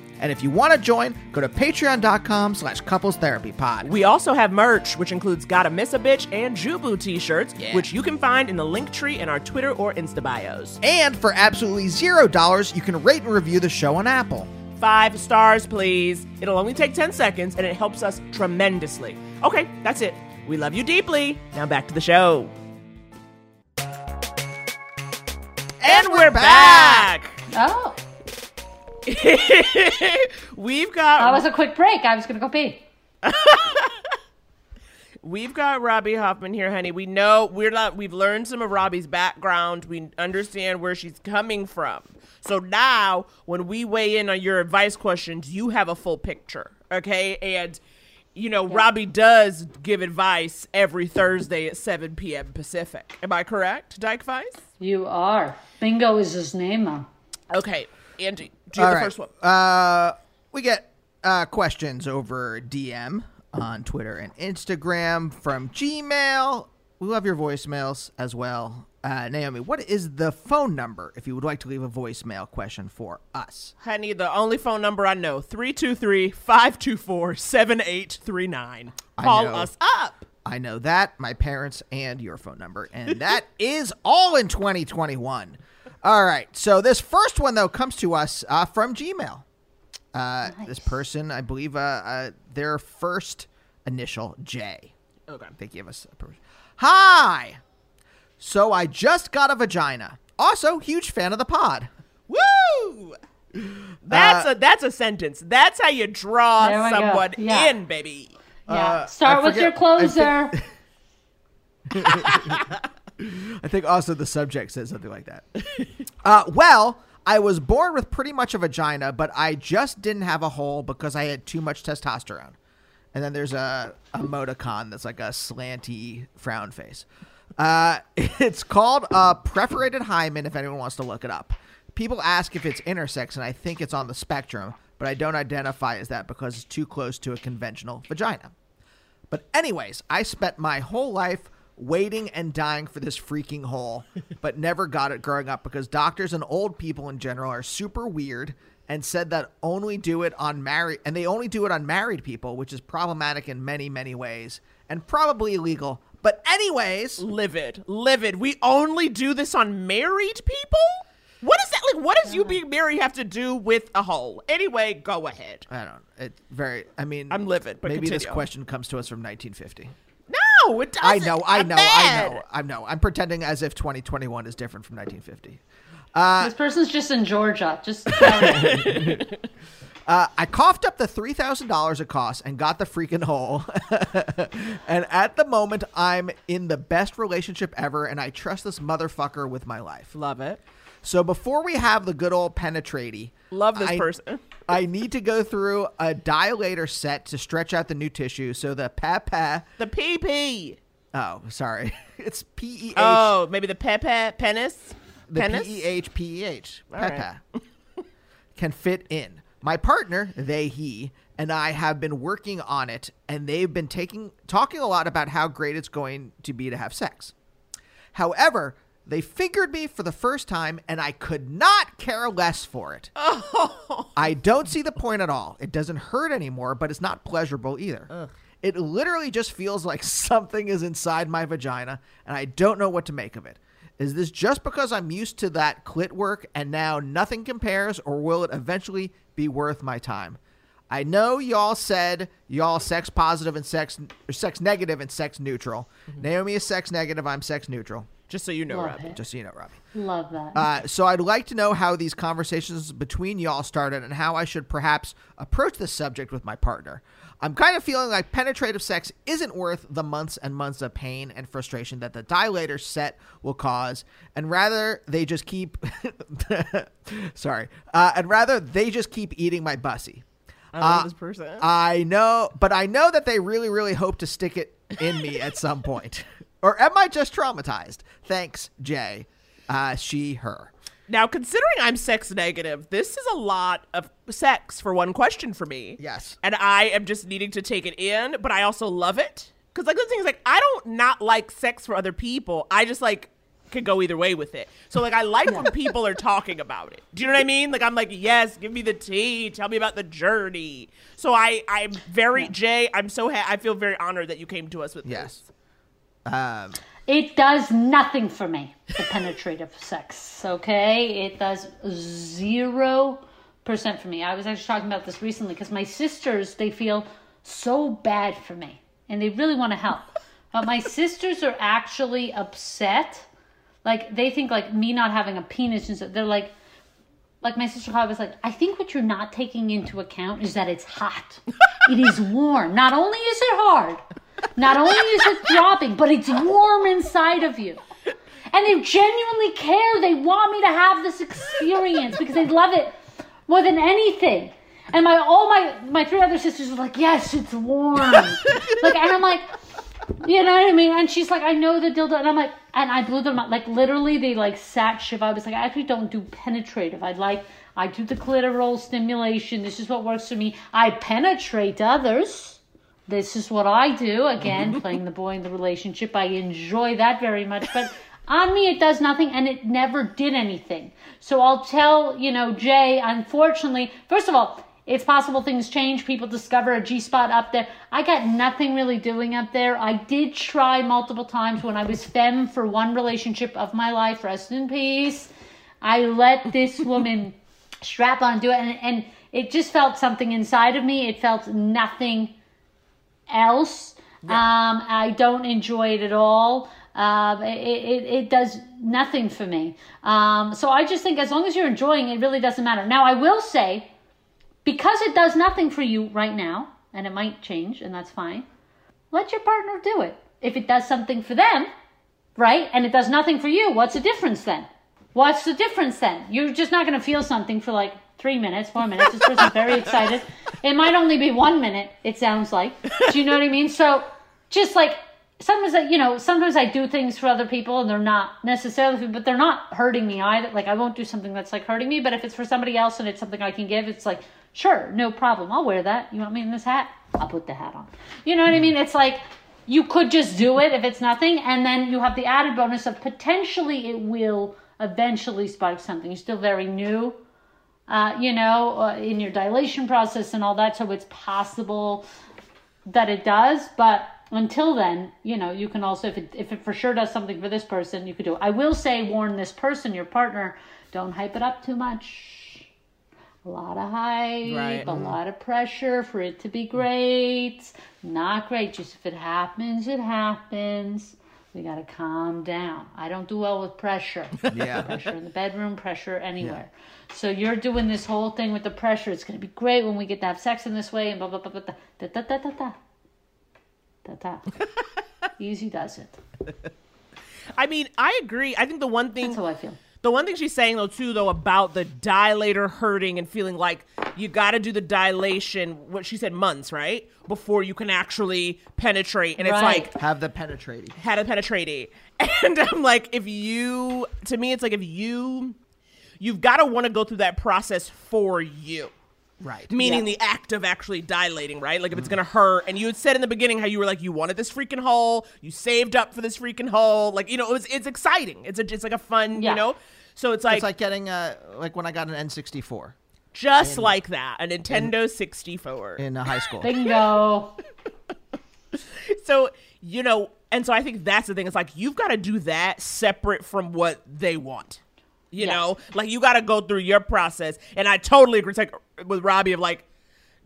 And if you want to join, go to patreon.com slash couplestherapypod. We also have merch, which includes Gotta Miss a Bitch and Jubu t-shirts, yeah. which you can find in the link tree in our Twitter or Insta bios. And for absolutely zero dollars, you can rate and review the show on Apple. Five stars, please. It'll only take ten seconds, and it helps us tremendously. Okay, that's it. We love you deeply. Now back to the show. And we're back. Oh. We've got... That was a quick break. I was going to go pee. We've got Robbie Hoffman here, honey. We know we're not, we've learned some of Robbie's background. We understand where she's coming from. So now when we weigh in on your advice questions, you have a full picture. Okay. And you know, yeah. Robbie does give advice every Thursday at seven p.m. Pacific. Am I correct, Dyke Vice? You are. Bingo is his name, though. Okay. Andy, do you have the right. first one? Uh, we get uh, questions over D M on Twitter and Instagram from Gmail. We love your voicemails as well. Uh, Naomi, what is the phone number if you would like to leave a voicemail question for us? Honey, the only phone number I know, three two three, five two four, seven eight three nine. Call us up. I know that, my parents, and your phone number. And that is all in twenty twenty-one. All right. So this first one, though, comes to us uh, from Gmail. Uh, nice. This person, I believe, uh, uh, their first initial, J. Okay. They gave us a person. Hi. So I just got a vagina. Also, huge fan of the pod. Woo! That's uh, a that's a sentence. That's how you draw someone yeah. in, baby. Yeah. Uh, Start I with forget, your closer. I think, I think also the subject says something like that. uh, well, I was born with pretty much a vagina, but I just didn't have a hole because I had too much testosterone. And then there's a emoticon that's like a slanty frown face. Uh, it's called a perforated hymen if anyone wants to look it up. People ask if it's intersex, and I think it's on the spectrum, but I don't identify as that because it's too close to a conventional vagina. But anyways, I spent my whole life waiting and dying for this freaking hole, but never got it growing up because doctors and old people in general are super weird and said that only do it on married, and they only do it on married people, which is problematic in many, many ways and probably illegal. But anyways, livid, livid. We only do this on married people? What is that? Like, what does you being married have to do with a hole? Anyway, go ahead. I don't, it very, I mean, I'm livid, but maybe continue. This question comes to us from nineteen fifty. No, it doesn't. I know, I know, I know, I know. I'm pretending as if twenty twenty-one is different from nineteen fifty. Uh, this person's just in Georgia. Just. Uh, I coughed up the three thousand dollars it cost and got the freaking hole. And at the moment, I'm in the best relationship ever, and I trust this motherfucker with my life. Love it. So before we have the good old penetratey, love this I, person. I need to go through a dilator set to stretch out the new tissue. So the pepe. The pee-pee. Oh, sorry. It's P E H. Oh, maybe the pepe penis? The penis? P E H P E H. Pepe. Right. Can fit in. My partner, they, he, and I have been working on it, and they've been taking talking a lot about how great it's going to be to have sex. However, they fingered me for the first time, and I could not care less for it. Oh. I don't see the point at all. It doesn't hurt anymore, but it's not pleasurable either. Ugh. It literally just feels like something is inside my vagina, and I don't know what to make of it. Is this just because I'm used to that clit work and now nothing compares, or will it eventually be worth my time? I know y'all said y'all sex positive and sex or sex negative and sex neutral. Mm-hmm. Naomi is sex negative. I'm sex neutral. Just so you know, Love Robbie. It. Just so you know, Robbie. Love that. Uh, so I'd like to know how these conversations between y'all started and how I should perhaps approach this subject with my partner. I'm kind of feeling like penetrative sex isn't worth the months and months of pain and frustration that the dilator set will cause, and rather they just keep, sorry, uh, and rather they just keep eating my bussy. I love uh, this person. I know, but I know that they really, really hope to stick it in me at some point. Or am I just traumatized? Thanks, Jay. Uh, she, her. Now, considering I'm sex negative, this is a lot of sex for one question for me. Yes. And I am just needing to take it in, but I also love it. Because like the thing is, like, I don't not like sex for other people. I just like could go either way with it. So like, I like yeah. when people are talking about it. Do you know what I mean? Like, I'm like, yes, give me the tea. Tell me about the journey. So I, I'm very, yeah. Jay, I'm so, ha- I feel very honored that you came to us with yes. this. Um, it does nothing for me, the penetrative sex, okay? It does zero percent for me. I was actually talking about this recently because my sisters, they feel so bad for me and they really want to help. But my sisters are actually upset. Like, they think, like, me not having a penis and stuff. They're like, like, my sister Holly was like, I think what you're not taking into account is that it's hot. It is warm. Not only is it hard, not only is it throbbing, but it's warm inside of you. And they genuinely care. They want me to have this experience because they love it more than anything. And my all my, my three other sisters were like, yes, it's warm. Like, and I'm like... You know what I mean? And she's like, I know the dildo. And I'm like, and I blew them up. Like, literally, they, like, sat shiv. I was like, I actually don't do penetrative. I like, I do the clitoral stimulation. This is what works for me. I penetrate others. This is what I do. Again, playing the boy in the relationship. I enjoy that very much. But on me, it does nothing, and it never did anything. So I'll tell, you know, Jay, unfortunately, first of all, it's possible things change. People discover a G-spot up there. I got nothing really doing up there. I did try multiple times when I was femme for one relationship of my life. Rest in peace. I let this woman strap on, do it. And, and it just felt something inside of me. It felt nothing else. Yeah. Um, I don't enjoy it at all. Um, it, it, it does nothing for me. Um, so I just think as long as you're enjoying it, it really doesn't matter. Now, I will say... because it does nothing for you right now, and it might change, and that's fine, let your partner do it. If it does something for them, right, and it does nothing for you, what's the difference then? What's the difference then? You're just not going to feel something for like three minutes, four minutes. This person's very excited. It might only be one minute, it sounds like. Do you know what I mean? So just like sometimes, I, you know, sometimes I do things for other people, and they're not necessarily, but they're not hurting me either. Like, I won't do something that's like hurting me, but if it's for somebody else and it's something I can give, it's like, sure, no problem. I'll wear that. You want me in this hat? I'll put the hat on. You know what I mean? It's like you could just do it if it's nothing, and then you have the added bonus of potentially it will eventually spark something. You're still very new, uh, you know, uh, in your dilation process and all that, so it's possible that it does. But until then, you know, you can also, if it, if it for sure does something for this person, you could do it. I will say, warn this person, your partner, don't hype it up too much. A lot of hype, right. a lot of pressure for it to be great. Not great. Just if it happens, it happens. We got to calm down. I don't do well with pressure. Yeah. Pressure in the bedroom, pressure anywhere. Yeah. So you're doing this whole thing with the pressure. It's going to be great when we get to have sex in this way and blah, blah, blah, blah, da, da, da, da, da. Da, da. Easy does it. I mean, I agree. I think the one thing... that's how I feel. The one thing she's saying, though, too, though, about the dilator hurting and feeling like you got to do the dilation, what she said, months, right? Before you can actually penetrate. And right. it's like... have the penetrating. Had a penetrating. And I'm like, if you... to me, it's like if you... you've got to want to go through that process for you. Right. Meaning yeah. the act of actually dilating, right? Like if it's mm. going to hurt. And you had said in the beginning how you were like, you wanted this freaking hole. You saved up for this freaking hole. Like, you know, it was, it's exciting. It's a, it's like a fun, yeah. you know? So it's like. It's like getting a, like when I got an N sixty-four. Just in, like that. A Nintendo in, sixty-four. In high school. Bingo. So, you know, and so I think that's the thing. It's like, you've got to do that separate from what they want. You yes. know, like you got to go through your process. And I totally agree with Robbie of like,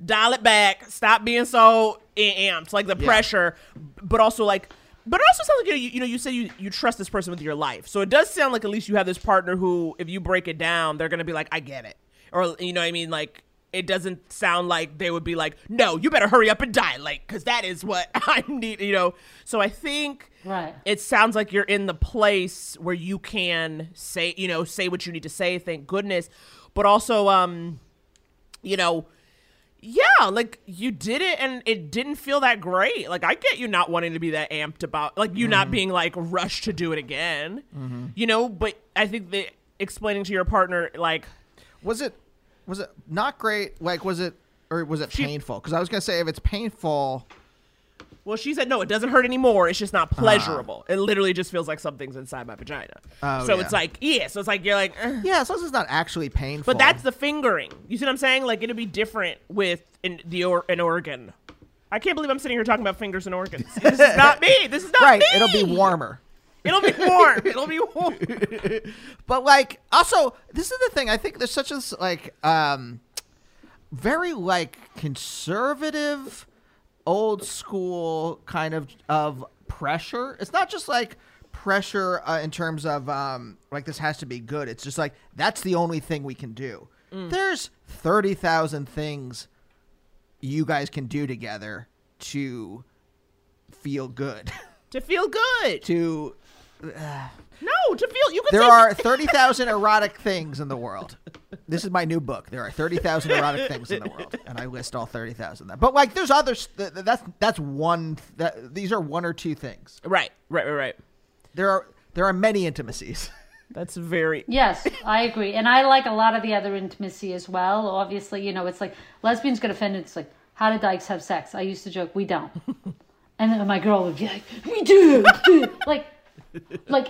dial it back. Stop being so amped, like the yeah. pressure, but also like, but it also sounds like, you, you know, you say you, you trust this person with your life. So it does sound like at least you have this partner who, if you break it down, they're going to be like, I get it. Or, you know what I mean? Like, it doesn't sound like they would be like, no, you better hurry up and dilate because that is what I need, you know? So I think right. it sounds like you're in the place where you can say, you know, say what you need to say, thank goodness. But also, um, you know, yeah, like you did it and it didn't feel that great. Like, I get you not wanting to be that amped about, like you mm-hmm. not being like rushed to do it again, mm-hmm. you know? But I think that explaining to your partner, like, was it, was it not great? Like, was it, or was it she, painful? Because I was going to say, if it's painful, Well, she said, no, it doesn't hurt anymore. It's just not pleasurable. Uh, it literally just feels like something's inside my vagina. Oh, so yeah. it's like, yeah. So it's like, you're like, eh. Yeah, so it's not actually painful. But that's the fingering. You see what I'm saying? Like, it'll be different with in the or- an organ. I can't believe I'm sitting here talking about fingers and organs. This is not me. This is not right. me. Right, it'll be warmer. It'll be warm. It'll be warm. But, like, also, this is the thing. I think there's such a, like, um, very, like, conservative... old school kind of of pressure. It's not just like pressure uh, in terms of um, like this has to be good. It's just like that's the only thing we can do. Mm. There's thirty thousand things you guys can do together to feel good. To feel good. to uh, no, to feel you can. There say- are thirty thousand erotic things in the world. This is my new book. There are thirty thousand erotic things in the world, and I list all thirty thousand of them. But, like, there's others. Th- that's that's one. Th- that, these are one or two things. Right, right, right, right. There are there are many intimacies. That's very... Yes, I agree. And I like a lot of the other intimacy as well. Obviously, you know, it's like lesbians get offended. It's like, how do dykes have sex? I used to joke, we don't. And then my girl would be like, we do. like, like...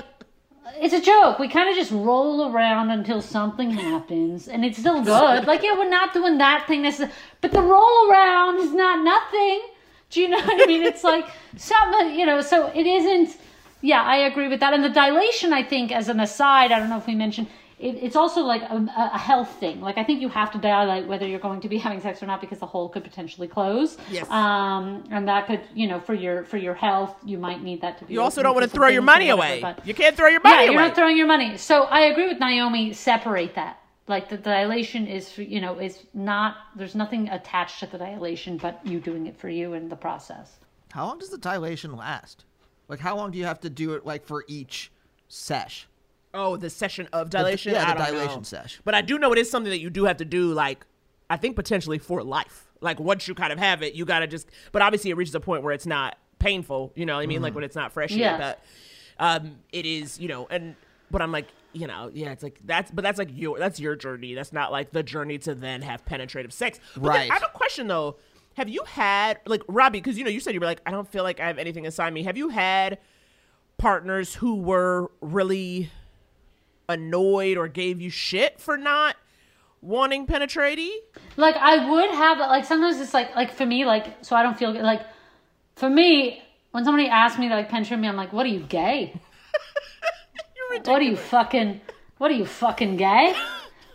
It's a joke. We kind of just roll around until something happens, and it's still good. Like, yeah, we're not doing that thing. This, but the roll around is not nothing. Do you know what I mean? It's like something, you know, so it isn't, yeah, I agree with that. And the dilation, I think, as an aside, I don't know if we mentioned, it, it's also like a, a health thing. Like, I think you have to dilate whether you're going to be having sex or not because the hole could potentially close. Yes. Um, and that could, you know, for your for your health, you might need that to be. You also don't want to throw your money whatever, away. But, you can't throw your money yeah, away. Yeah, you're not throwing your money. So I agree with Naomi. Separate that. Like, the dilation is, you know, is not, there's nothing attached to the dilation but you doing it for you and the process. How long does the dilation last? Like, how long do you have to do it, like, for each sesh? Oh, the session of dilation? The, yeah, the I don't dilation know. Sesh. But I do know it is something that you do have to do, like, I think potentially for life. Like, once you kind of have it, you got to just... But obviously it reaches a point where it's not painful, you know what I mean? Mm-hmm. Like, when it's not fresh yeah. yet. But um, it is, you know... And But I'm like, you know, yeah, it's like... that's. But that's, like, your that's your journey. That's not, like, the journey to then have penetrative sex. But right. Then, I have a question, though. Have you had... Like, Robbie, because, you know, you said you were like, I don't feel like I have anything inside me. Have you had partners who were really... annoyed or gave you shit for not wanting penetrati? Like, I would have, like, sometimes it's like, like for me, like, so I don't feel good. Like, for me, when somebody asks me, like, penetrate me, I'm like, what are you, gay? You're ridiculous. What are you fucking, what are you fucking gay?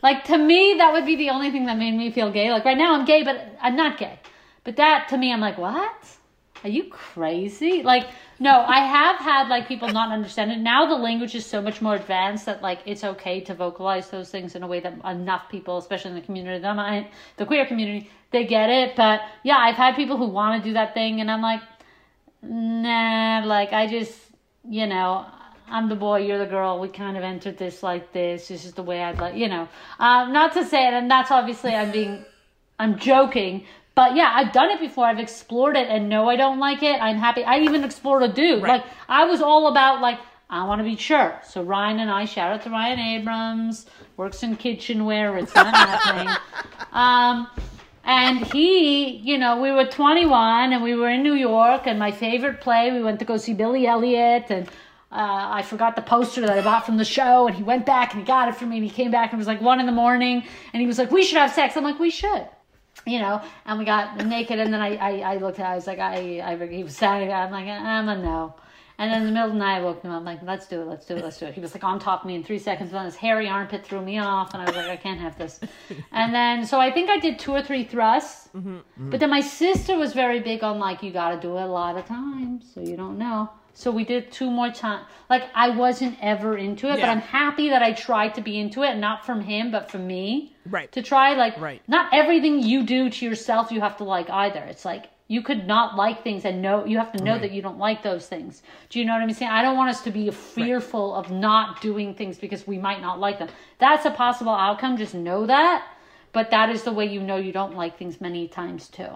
Like, to me, that would be the only thing that made me feel gay. Like, right now I'm gay, but I'm not gay. But that, to me, I'm like, what? Are you crazy? Like, no, I have had, like, people not understand it. Now the language is so much more advanced that, like, it's okay to vocalize those things in a way that enough people, especially in the community, the queer community, they get it. But, yeah, I've had people who want to do that thing, and I'm like, nah, like, I just, you know, I'm the boy, you're the girl. We kind of entered this like this. This is the way I'd like, you know. Um, not to say it, and that's obviously I'm being, I'm joking, but yeah, I've done it before. I've explored it, and no, I don't like it. I'm happy. I even explored a dude. Right. Like, I was all about, like, I want to be sure. So Ryan and I, shout out to Ryan Abrams, works in kitchenware. It's not nothing. Um, and he, you know, we were twenty-one, and we were in New York, and my favorite play, we went to go see Billy Elliot, and uh, I forgot the poster that I bought from the show, and he went back, and he got it for me, and he came back, and it was like one in the morning, and he was like, we should have sex. I'm like, we should. You know, and we got naked, and then I, I, I looked at him, I was like, I, I, he was standing, I'm like, I'm a no. And then in the middle of the night, I woke him up, I'm like, let's do it, let's do it, let's do it. He was like on top of me in three seconds, then his hairy armpit threw me off, and I was like, I can't have this. And then, so I think I did two or three thrusts, mm-hmm, mm-hmm. But then my sister was very big on, like, you gotta do it a lot of times, so you don't know. So we did two more times. Like, I wasn't ever into it, yeah. But I'm happy that I tried to be into it, not from him, but from me. Right. To try, like, right. Not everything you do to yourself you have to like either. It's like, you could not like things and know, you have to know right. that you don't like those things. Do you know what I'm saying? I don't want us to be fearful right. of not doing things because we might not like them. That's a possible outcome. Just know that. But that is the way you know you don't like things many times too.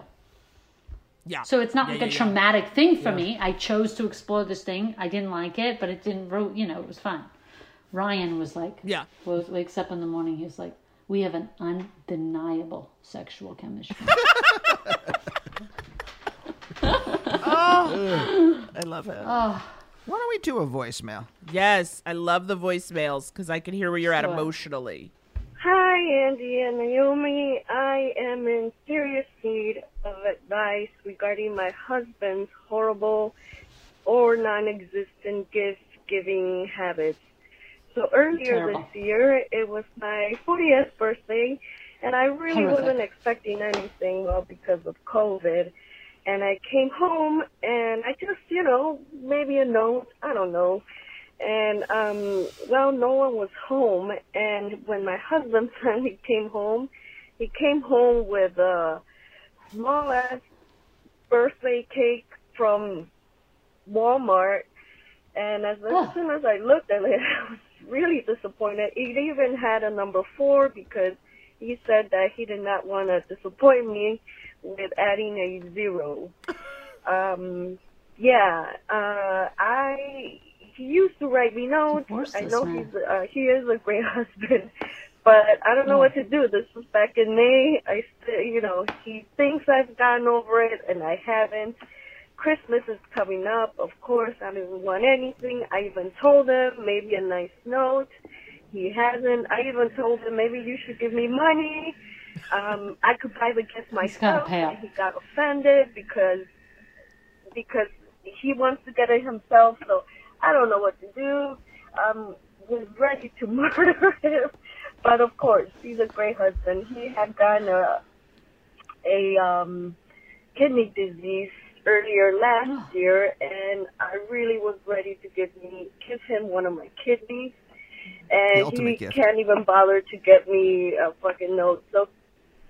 Yeah. So it's not yeah, like yeah, a yeah. traumatic thing for yeah. me. I chose to explore this thing. I didn't like it, but it didn't, you know, it was fun. Ryan was like, yeah. was, wakes up in the morning, he was like, we have an undeniable sexual chemistry. Oh, Oh, I love it. Oh. Why don't we do a voicemail? Yes, I love the voicemails because I can hear where you're sure. at emotionally. Hi, Andy and Naomi. I am in serious need of advice regarding my husband's horrible or non-existent gift-giving habits. So earlier Terrible. this year, it was my fortieth birthday, and I really Terrible. wasn't expecting anything, well, because of COVID. And I came home, and I just, you know, maybe a note, I don't know. And, um, well, no one was home. And when my husband finally came home, he came home with a small-ass birthday cake from Walmart. And as, oh. as soon as I looked at it, I was really disappointed. It even had a number four because he said that he did not want to disappoint me with adding a zero. Um, yeah, uh, I... He used to write me notes. I know he's uh, he is a great husband, but I don't know what to do. This was back in May. I still, you know, he thinks I've gotten over it, and I haven't. Christmas is coming up. Of course, I didn't want anything. I even told him maybe a nice note. He hasn't. I even told him maybe you should give me money. Um, I could buy the gift myself. And he got offended because because he wants to get it himself. So. I don't know what to do. Um, was ready to murder him, but of course, he's a great husband. He had gotten a, a um, kidney disease earlier last year, and I really was ready to give me give him one of my kidneys, and he gift. can't even bother to get me a fucking note. So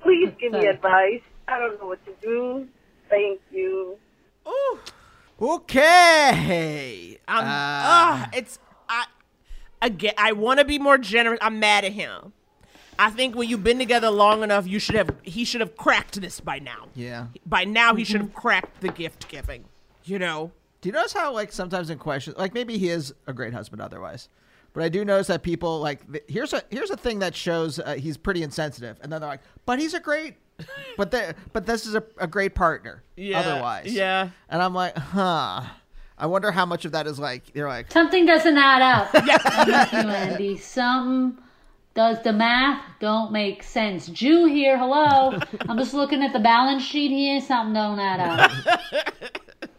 please give me advice. I don't know what to do. Thank you. Ooh. Okay. Um, uh, oh, it's I again. I want to be more generous. I'm mad at him. I think when you've been together long enough, you should have. He should have cracked this by now. Yeah. By now, mm-hmm. he should have cracked the gift giving. You know. Do you notice how like sometimes in questions, like maybe he is a great husband otherwise, but I do notice that people like th- here's a here's a thing that shows uh, he's pretty insensitive, and then they're like, but he's a great. But the, but this is a, a great partner yeah, otherwise. Yeah. And I'm like, huh. I wonder how much of that is like, you're like. Something doesn't add up. Yes. You, Andy. Some does the math don't make sense. Jew here, hello. I'm just looking at the balance sheet here. Something don't add up.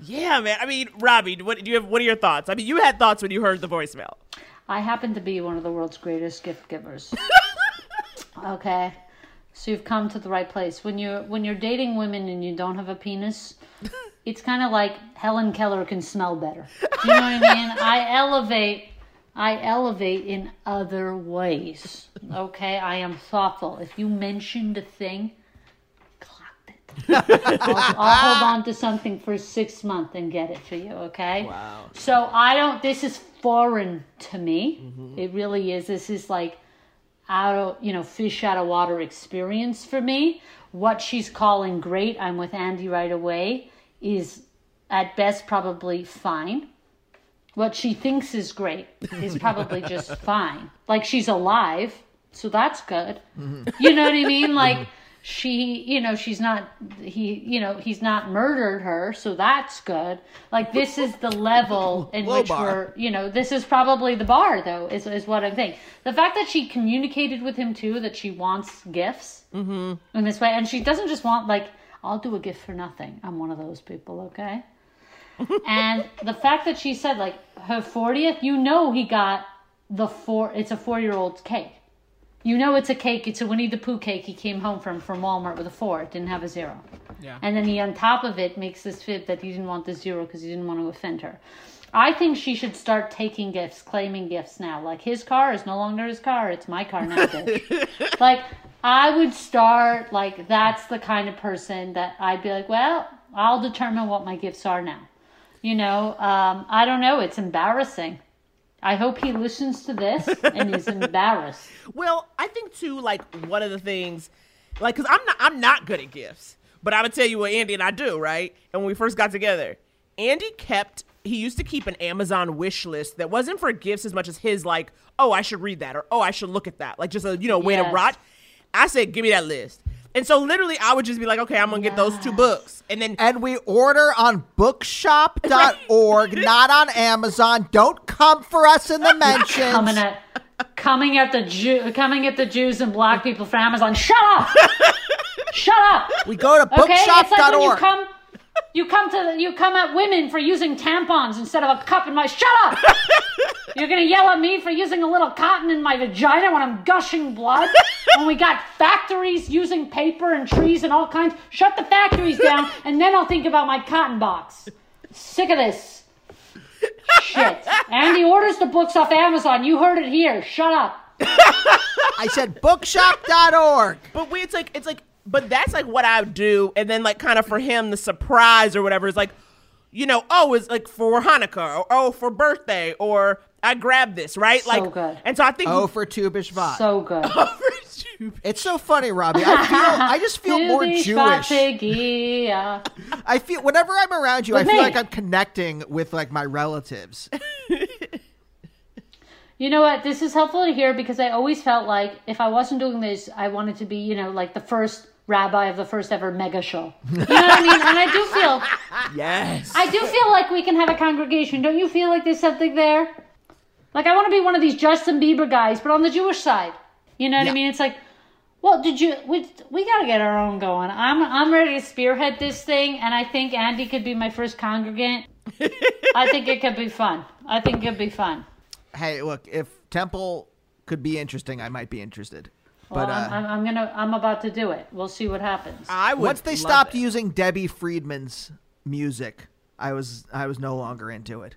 Yeah, man. I mean, Robbie, what do you have? What are your thoughts? I mean, you had thoughts when you heard the voicemail. I happen to be one of the world's greatest gift givers. Okay. So you've come to the right place. When you're when you're dating women and you don't have a penis, it's kind of like Helen Keller can smell better. Do you know what I mean? I elevate, I elevate in other ways. Okay, I am thoughtful. If you mentioned a thing, clocked it. I'll, I'll hold on to something for six months and get it for you. Okay. Wow. So I don't. This is foreign to me. Mm-hmm. It really is. This is like. Out of, you know, fish out of water experience for me. What she's calling great, I'm with Andy right away, is at best probably fine. What she thinks is great is probably just fine. Like she's alive, so that's good. Mm-hmm. You know what I mean? Like mm-hmm. she, you know, she's not, he, you know, he's not murdered her, so that's good. Like this is the level in Low which bar. we're, you know, this is probably the bar though, is is what I'm thinking. The fact that she communicated with him too, that she wants gifts mm-hmm. in this way. And she doesn't just want like, I'll do a gift for nothing. I'm one of those people, okay? And the fact that she said like her fortieth, you know he got the four, it's a four-year-old's cake. You know it's a cake. It's a Winnie the Pooh cake he came home from from Walmart with a four. It didn't have a zero. Yeah. And then he, on top of it, makes this fib that he didn't want the zero because he didn't want to offend her. I think she should start taking gifts, claiming gifts now. Like, his car is no longer his car. It's my car now, bitch. Like, I would start, like, that's the kind of person that I'd be like, well, I'll determine what my gifts are now. You know, um, I don't know. It's embarrassing. I hope he listens to this and is embarrassed. Well, I think too, like one of the things, like, cause I'm not, I'm not good at gifts, but I would tell you what Andy and I do, right? And when we first got together, Andy kept, he used to keep an Amazon wish list that wasn't for gifts as much as his, like, oh, I should read that, or oh, I should look at that, like just a, you know, way yes. to rot. I said, give me that list. And so literally I would just be like, okay, I'm going to get those two books. And then and we order on bookshop dot org, not on Amazon. Don't come for us in the mentions. Coming at, coming at the Jew, coming at the Jews and black people from Amazon. Shut up. Shut up. We go to bookshop dot org. Okay, it's like when you come, you come to the, you come at women for using tampons instead of a cup in my, shut up. You're going to yell at me for using a little cotton in my vagina when I'm gushing blood? When we got factories using paper and trees and all kinds? Shut the factories down, and then I'll think about my cotton box. Sick of this. Shit. Andy orders the books off Amazon. You heard it here. Shut up. I said bookshop dot org. But we, it's like, it's like, but that's like what I do. And then like kind of for him, the surprise or whatever is like, you know, oh, it's like for Hanukkah or oh, for birthday or... I grabbed this, right? So like, good. And so I think... Oh, for Tubish Vot. So good. Oh, for Tubish. It's so funny, Robbie. I feel, I just feel more Jewish. I feel, whenever I'm around you, with I feel me. like I'm connecting with, like, my relatives. You know what? This is helpful to hear because I always felt like if I wasn't doing this, I wanted to be, you know, like the first... rabbi of the first ever mega show. You know what I mean? And I do feel... Yes. I do feel like we can have a congregation. Don't you feel like there's something there? Like, I want to be one of these Justin Bieber guys, but on the Jewish side. You know what yeah. I mean? It's like, well, did you... We, we got to get our own going. I'm, I'm ready to spearhead this thing, and I think Andy could be my first congregant. I think it could be fun. I think it could be fun. Hey, look, if Temple could be interesting, I might be interested. Well, but, uh, I'm, I'm gonna. I'm about to do it. We'll see what happens. I would Once they stopped it. using Debbie Friedman's music, I was I was no longer into it.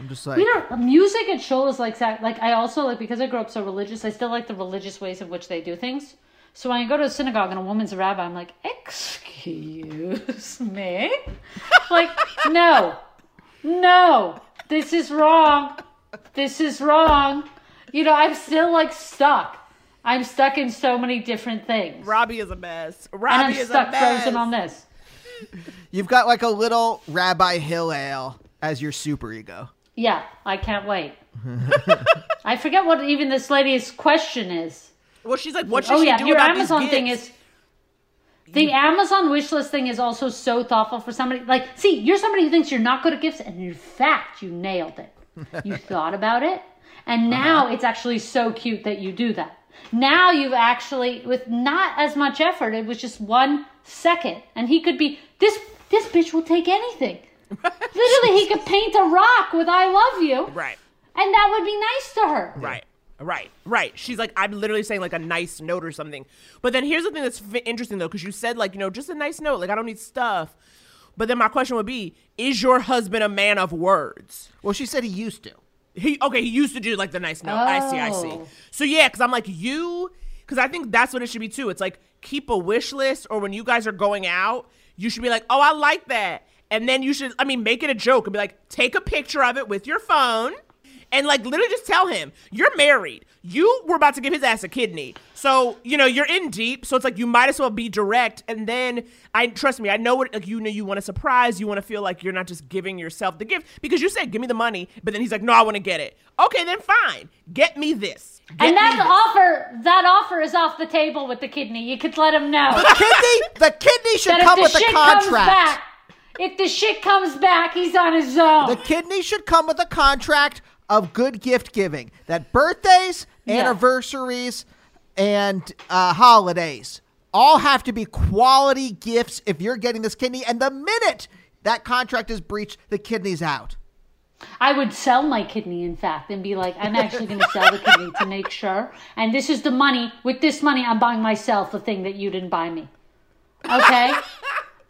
I'm just like, we don't, music at shows like that. Like I also like because I grew up so religious. I still like the religious ways in which they do things. So when I go to a synagogue and a woman's a rabbi, I'm like, excuse me, like no, no, this is wrong, this is wrong. You know, I'm still like stuck. I'm stuck in so many different things. Robbie is a mess. Robbie is a mess. And I'm stuck frozen on this. You've got like a little Rabbi Hillel as your superego. Yeah, I can't wait. I forget what even this lady's question is. Well, she's like, what should oh, she yeah, do your about Amazon these thing is The Amazon wish list thing is also so thoughtful for somebody. Like, see, you're somebody who thinks you're not good at gifts, and in fact, you nailed it. You thought about it, and now uh-huh. it's actually so cute that you do that. Now you've actually, with not as much effort, it was just one second. And he could be, this this bitch will take anything. Literally, he could paint a rock with I love you. Right. And that would be nice to her. Right, right, right. She's like, I'm literally saying like a nice note or something. But then here's the thing that's interesting though, because you said like, you know, just a nice note. Like I don't need stuff. But then my question would be, is your husband a man of words? Well, she said he used to. He okay. He used to do like the nice note. Oh. I see. I see. So yeah, because I'm like you, because I think that's what it should be too. It's like keep a wish list, or when you guys are going out, you should be like, oh, I like that, and then you should, I mean, make it a joke and be like, take a picture of it with your phone, and like literally just tell him you're married. You were about to give his ass a kidney, so you know you're in deep. So it's like you might as well be direct. And then I trust me, I know what like you know you want to surprise. You want to feel like you're not just giving yourself the gift because you said give me the money, but then he's like, no, I want to get it. Okay, then fine, get me this. Get and that this. offer, that offer is off the table with the kidney. You could let him know the kidney, the kidney should come the with the contract. Back, if the shit comes back, he's on his own. The kidney should come with a contract of good gift giving. That birthdays. Yeah. Anniversaries and uh, holidays all have to be quality gifts if you're getting this kidney. And the minute that contract is breached, the kidney's out. I would sell my kidney, in fact, and be like, I'm actually going to sell the kidney to make sure. And this is the money. With this money, I'm buying myself the thing that you didn't buy me. Okay?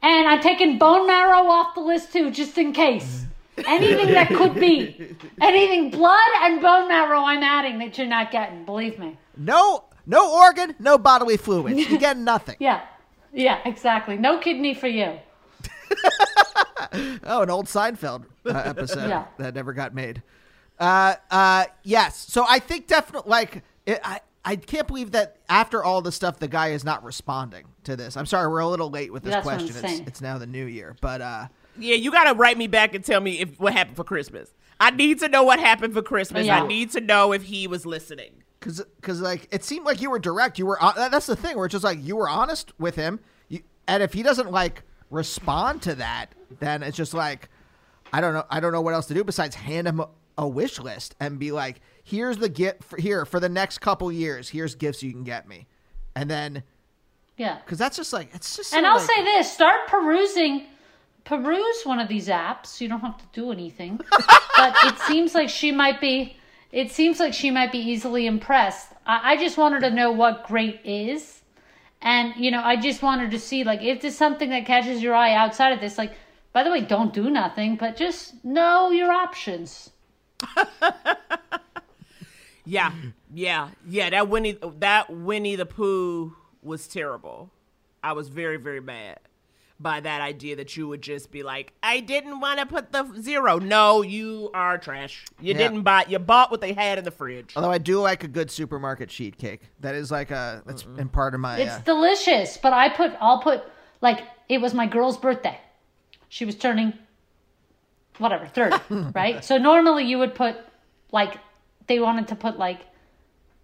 And I'm taking bone marrow off the list, too, just in case. Anything that could be. Anything blood and bone marrow I'm adding that you're not getting, believe me. No no organ, no bodily fluids. You get nothing. Yeah. Yeah, exactly. No kidney for you. Oh, an old Seinfeld uh, episode yeah. that never got made. Uh, uh, yes. So I think definitely, like, it, I, I can't believe that after all the stuff, the guy is not responding to this. I'm sorry, we're a little late with this That's question. It's, it's now the new year, but... Uh, yeah, you got to write me back and tell me if what happened for Christmas. I need to know what happened for Christmas. Yeah. I need to know if he was listening. Cause, cause like, it seemed like you were direct. You were, that's the thing where it's just like, you were honest with him. You, and if he doesn't like respond to that, then it's just like, I don't know. I don't know what else to do besides hand him a, a wish list and be like, here's the gift for, here for the next couple years. Here's gifts you can get me. And then, yeah, cause that's just like, it's just, and I'll like, say this, start perusing, peruse one of these apps. You don't have to do anything, but it seems like she might be, It seems like she might be easily impressed. I, I just want her to know what great is. And, you know, I just want her to see, like, if there's something that catches your eye outside of this, like, by the way, don't do nothing, but just know your options. yeah, yeah, yeah. That Winnie, that Winnie the Pooh was terrible. I was very, very mad by that idea that you would just be like, I didn't want to put the zero. No, you are trash. You yeah. didn't buy. You bought what they had in the fridge. Although I do like a good supermarket sheet cake. That is like a, that's in part of my. It's uh, delicious, but I put, I'll put, like, it was my girl's birthday. She was turning, whatever, thirty, right? So normally you would put, like, they wanted to put, like,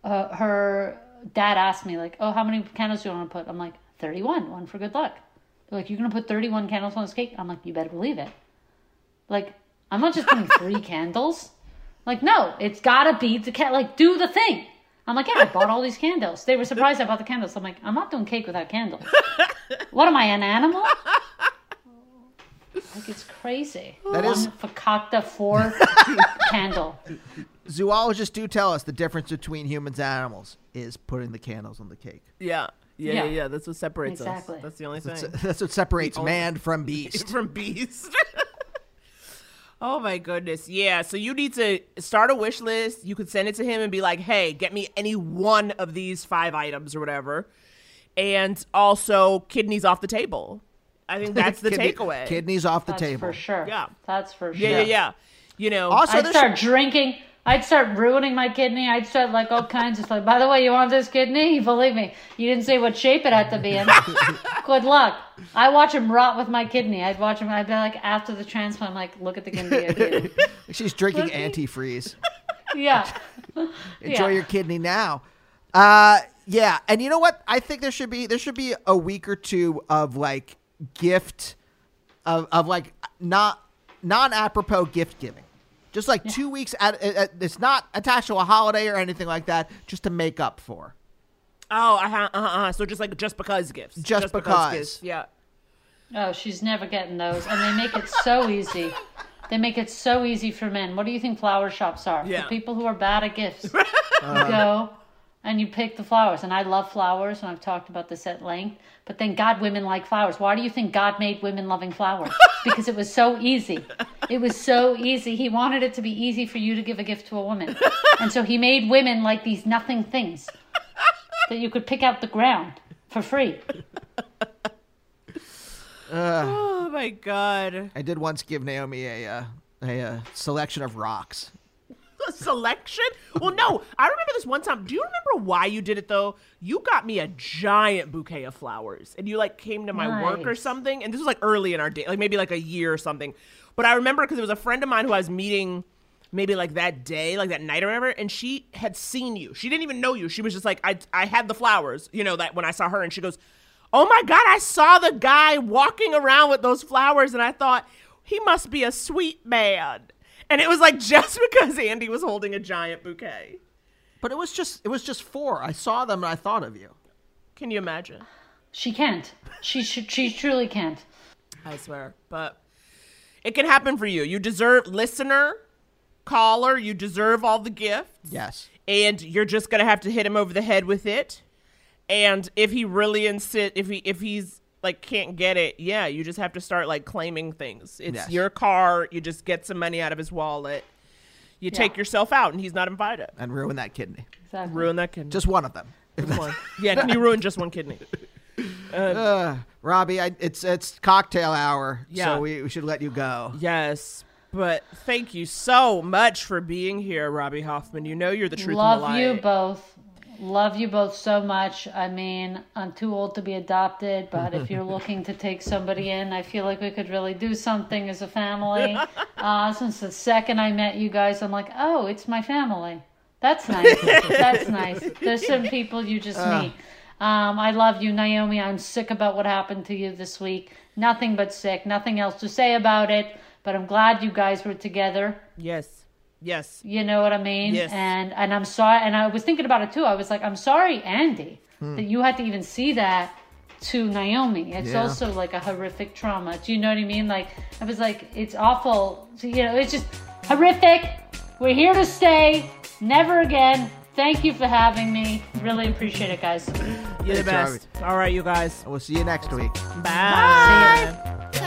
uh, her dad asked me, like, oh, how many candles do you want to put? I'm like, thirty-one, one for good luck. Like, you're going to put thirty-one candles on this cake? I'm like, you better believe it. Like, I'm not just putting three candles. Like, no, it's got to be the cat. Like, do the thing. I'm like, yeah, I bought all these candles. They were surprised I bought the candles. I'm like, I'm not doing cake without candles. What am I, an animal? Like, it's crazy. That is... One fakakta for candle. Zoologists do tell us the difference between humans and animals is putting the candles on the cake. Yeah. Yeah, yeah, yeah, yeah. That's what separates exactly. us. That's the only that's thing. What, that's what separates only, man from beast. From beast. Oh, my goodness. Yeah, so you need to start a wish list. You could send it to him and be like, hey, get me any one of these five items or whatever. And also kidneys off the table. I think that's the Kidney, takeaway. Kidneys off the that's table. That's for sure. Yeah. That's for sure. Yeah, yeah, yeah. You know. Also, I'd start sh- drinking. I'd start ruining my kidney. I'd start like all kinds of stuff. By the way, you want this kidney? Believe me, you didn't say what shape it had to be in. Good luck. I watch him rot with my kidney. I'd watch him. I'd be like, after the transplant, I'm like, look at the kidney. She's drinking antifreeze. Yeah. Enjoy yeah. your kidney now. Uh, yeah. And you know what? I think there should be, there should be a week or two of like gift of, of like not non-apropos gift giving. Just like yeah. two weeks at, at it's not attached to a holiday or anything like that, just to make up for. Oh, uh huh, uh huh. So just like just because gifts, just, just because. because gifts, yeah. Oh, she's never getting those, and they make it so easy. They make it so easy for men. What do you think flower shops are? Yeah. For people who are bad at gifts. You uh. go and you pick the flowers, and I love flowers, and I've talked about this at length. But thank God women like flowers. Why do you think God made women loving flowers? Because it was so easy. It was so easy. He wanted it to be easy for you to give a gift to a woman. And so he made women like these nothing things that you could pick out the ground for free. Uh, oh, my God. I did once give Naomi a, uh, a uh, selection of rocks. A selection? Well, no. I remember this one time. Do you remember why you did it, though? You got me a giant bouquet of flowers, and you, like, came to my nice. work or something. And this was, like, early in our day, like, maybe, like, a year or something. But I remember because it was a friend of mine who I was meeting maybe, like, that day, like, that night or whatever, and she had seen you. She didn't even know you. She was just like, I, I had the flowers, you know, that when I saw her, and she goes, oh, my God, I saw the guy walking around with those flowers, and I thought, he must be a sweet man. And it was like just because Andy was holding a giant bouquet. But it was just it was just four. I saw them and I thought of you. Can you imagine? She can't. She she, she truly can't. I swear. But it can happen for you. You deserve, listener, caller, you deserve all the gifts. Yes. And you're just going to have to hit him over the head with it. And if he really insists, if he if he's like can't get it, yeah, you just have to start like claiming things. It's yes. your car. You just get some money out of his wallet. You yeah. take yourself out, and he's not invited. And ruin that kidney. Exactly. Ruin that kidney. Just one of them. Just one. Yeah, can you ruin just one kidney? Uh, uh, Robbie, I, it's it's cocktail hour, yeah. so we, we should let you go. Yes, but thank you so much for being here, Robbie Hoffman. You know you're the truth. Love and the light. You both. Love you both so much. I mean, I'm too old to be adopted, but if you're looking to take somebody in, I feel like we could really do something as a family. Uh, since the second I met you guys, I'm like, oh, it's my family. That's nice. That's nice. There's some people you just uh. meet. Um, I love you, Naomi. I'm sick about what happened to you this week. Nothing but sick. Nothing else to say about it. But I'm glad you guys were together. Yes. Yes. You know what I mean? Yes. And and I'm sorry. And I was thinking about it too. I was like, I'm sorry, Andy, hmm. that you had to even see that to Naomi. It's yeah. also like a horrific trauma. Do you know what I mean? Like, I was like, it's awful. You know, it's just horrific. We're here to stay. Never again. Thank you for having me. Really appreciate it, guys. You're the best. All right, you guys. We'll see you next week. Bye. Bye. See ya.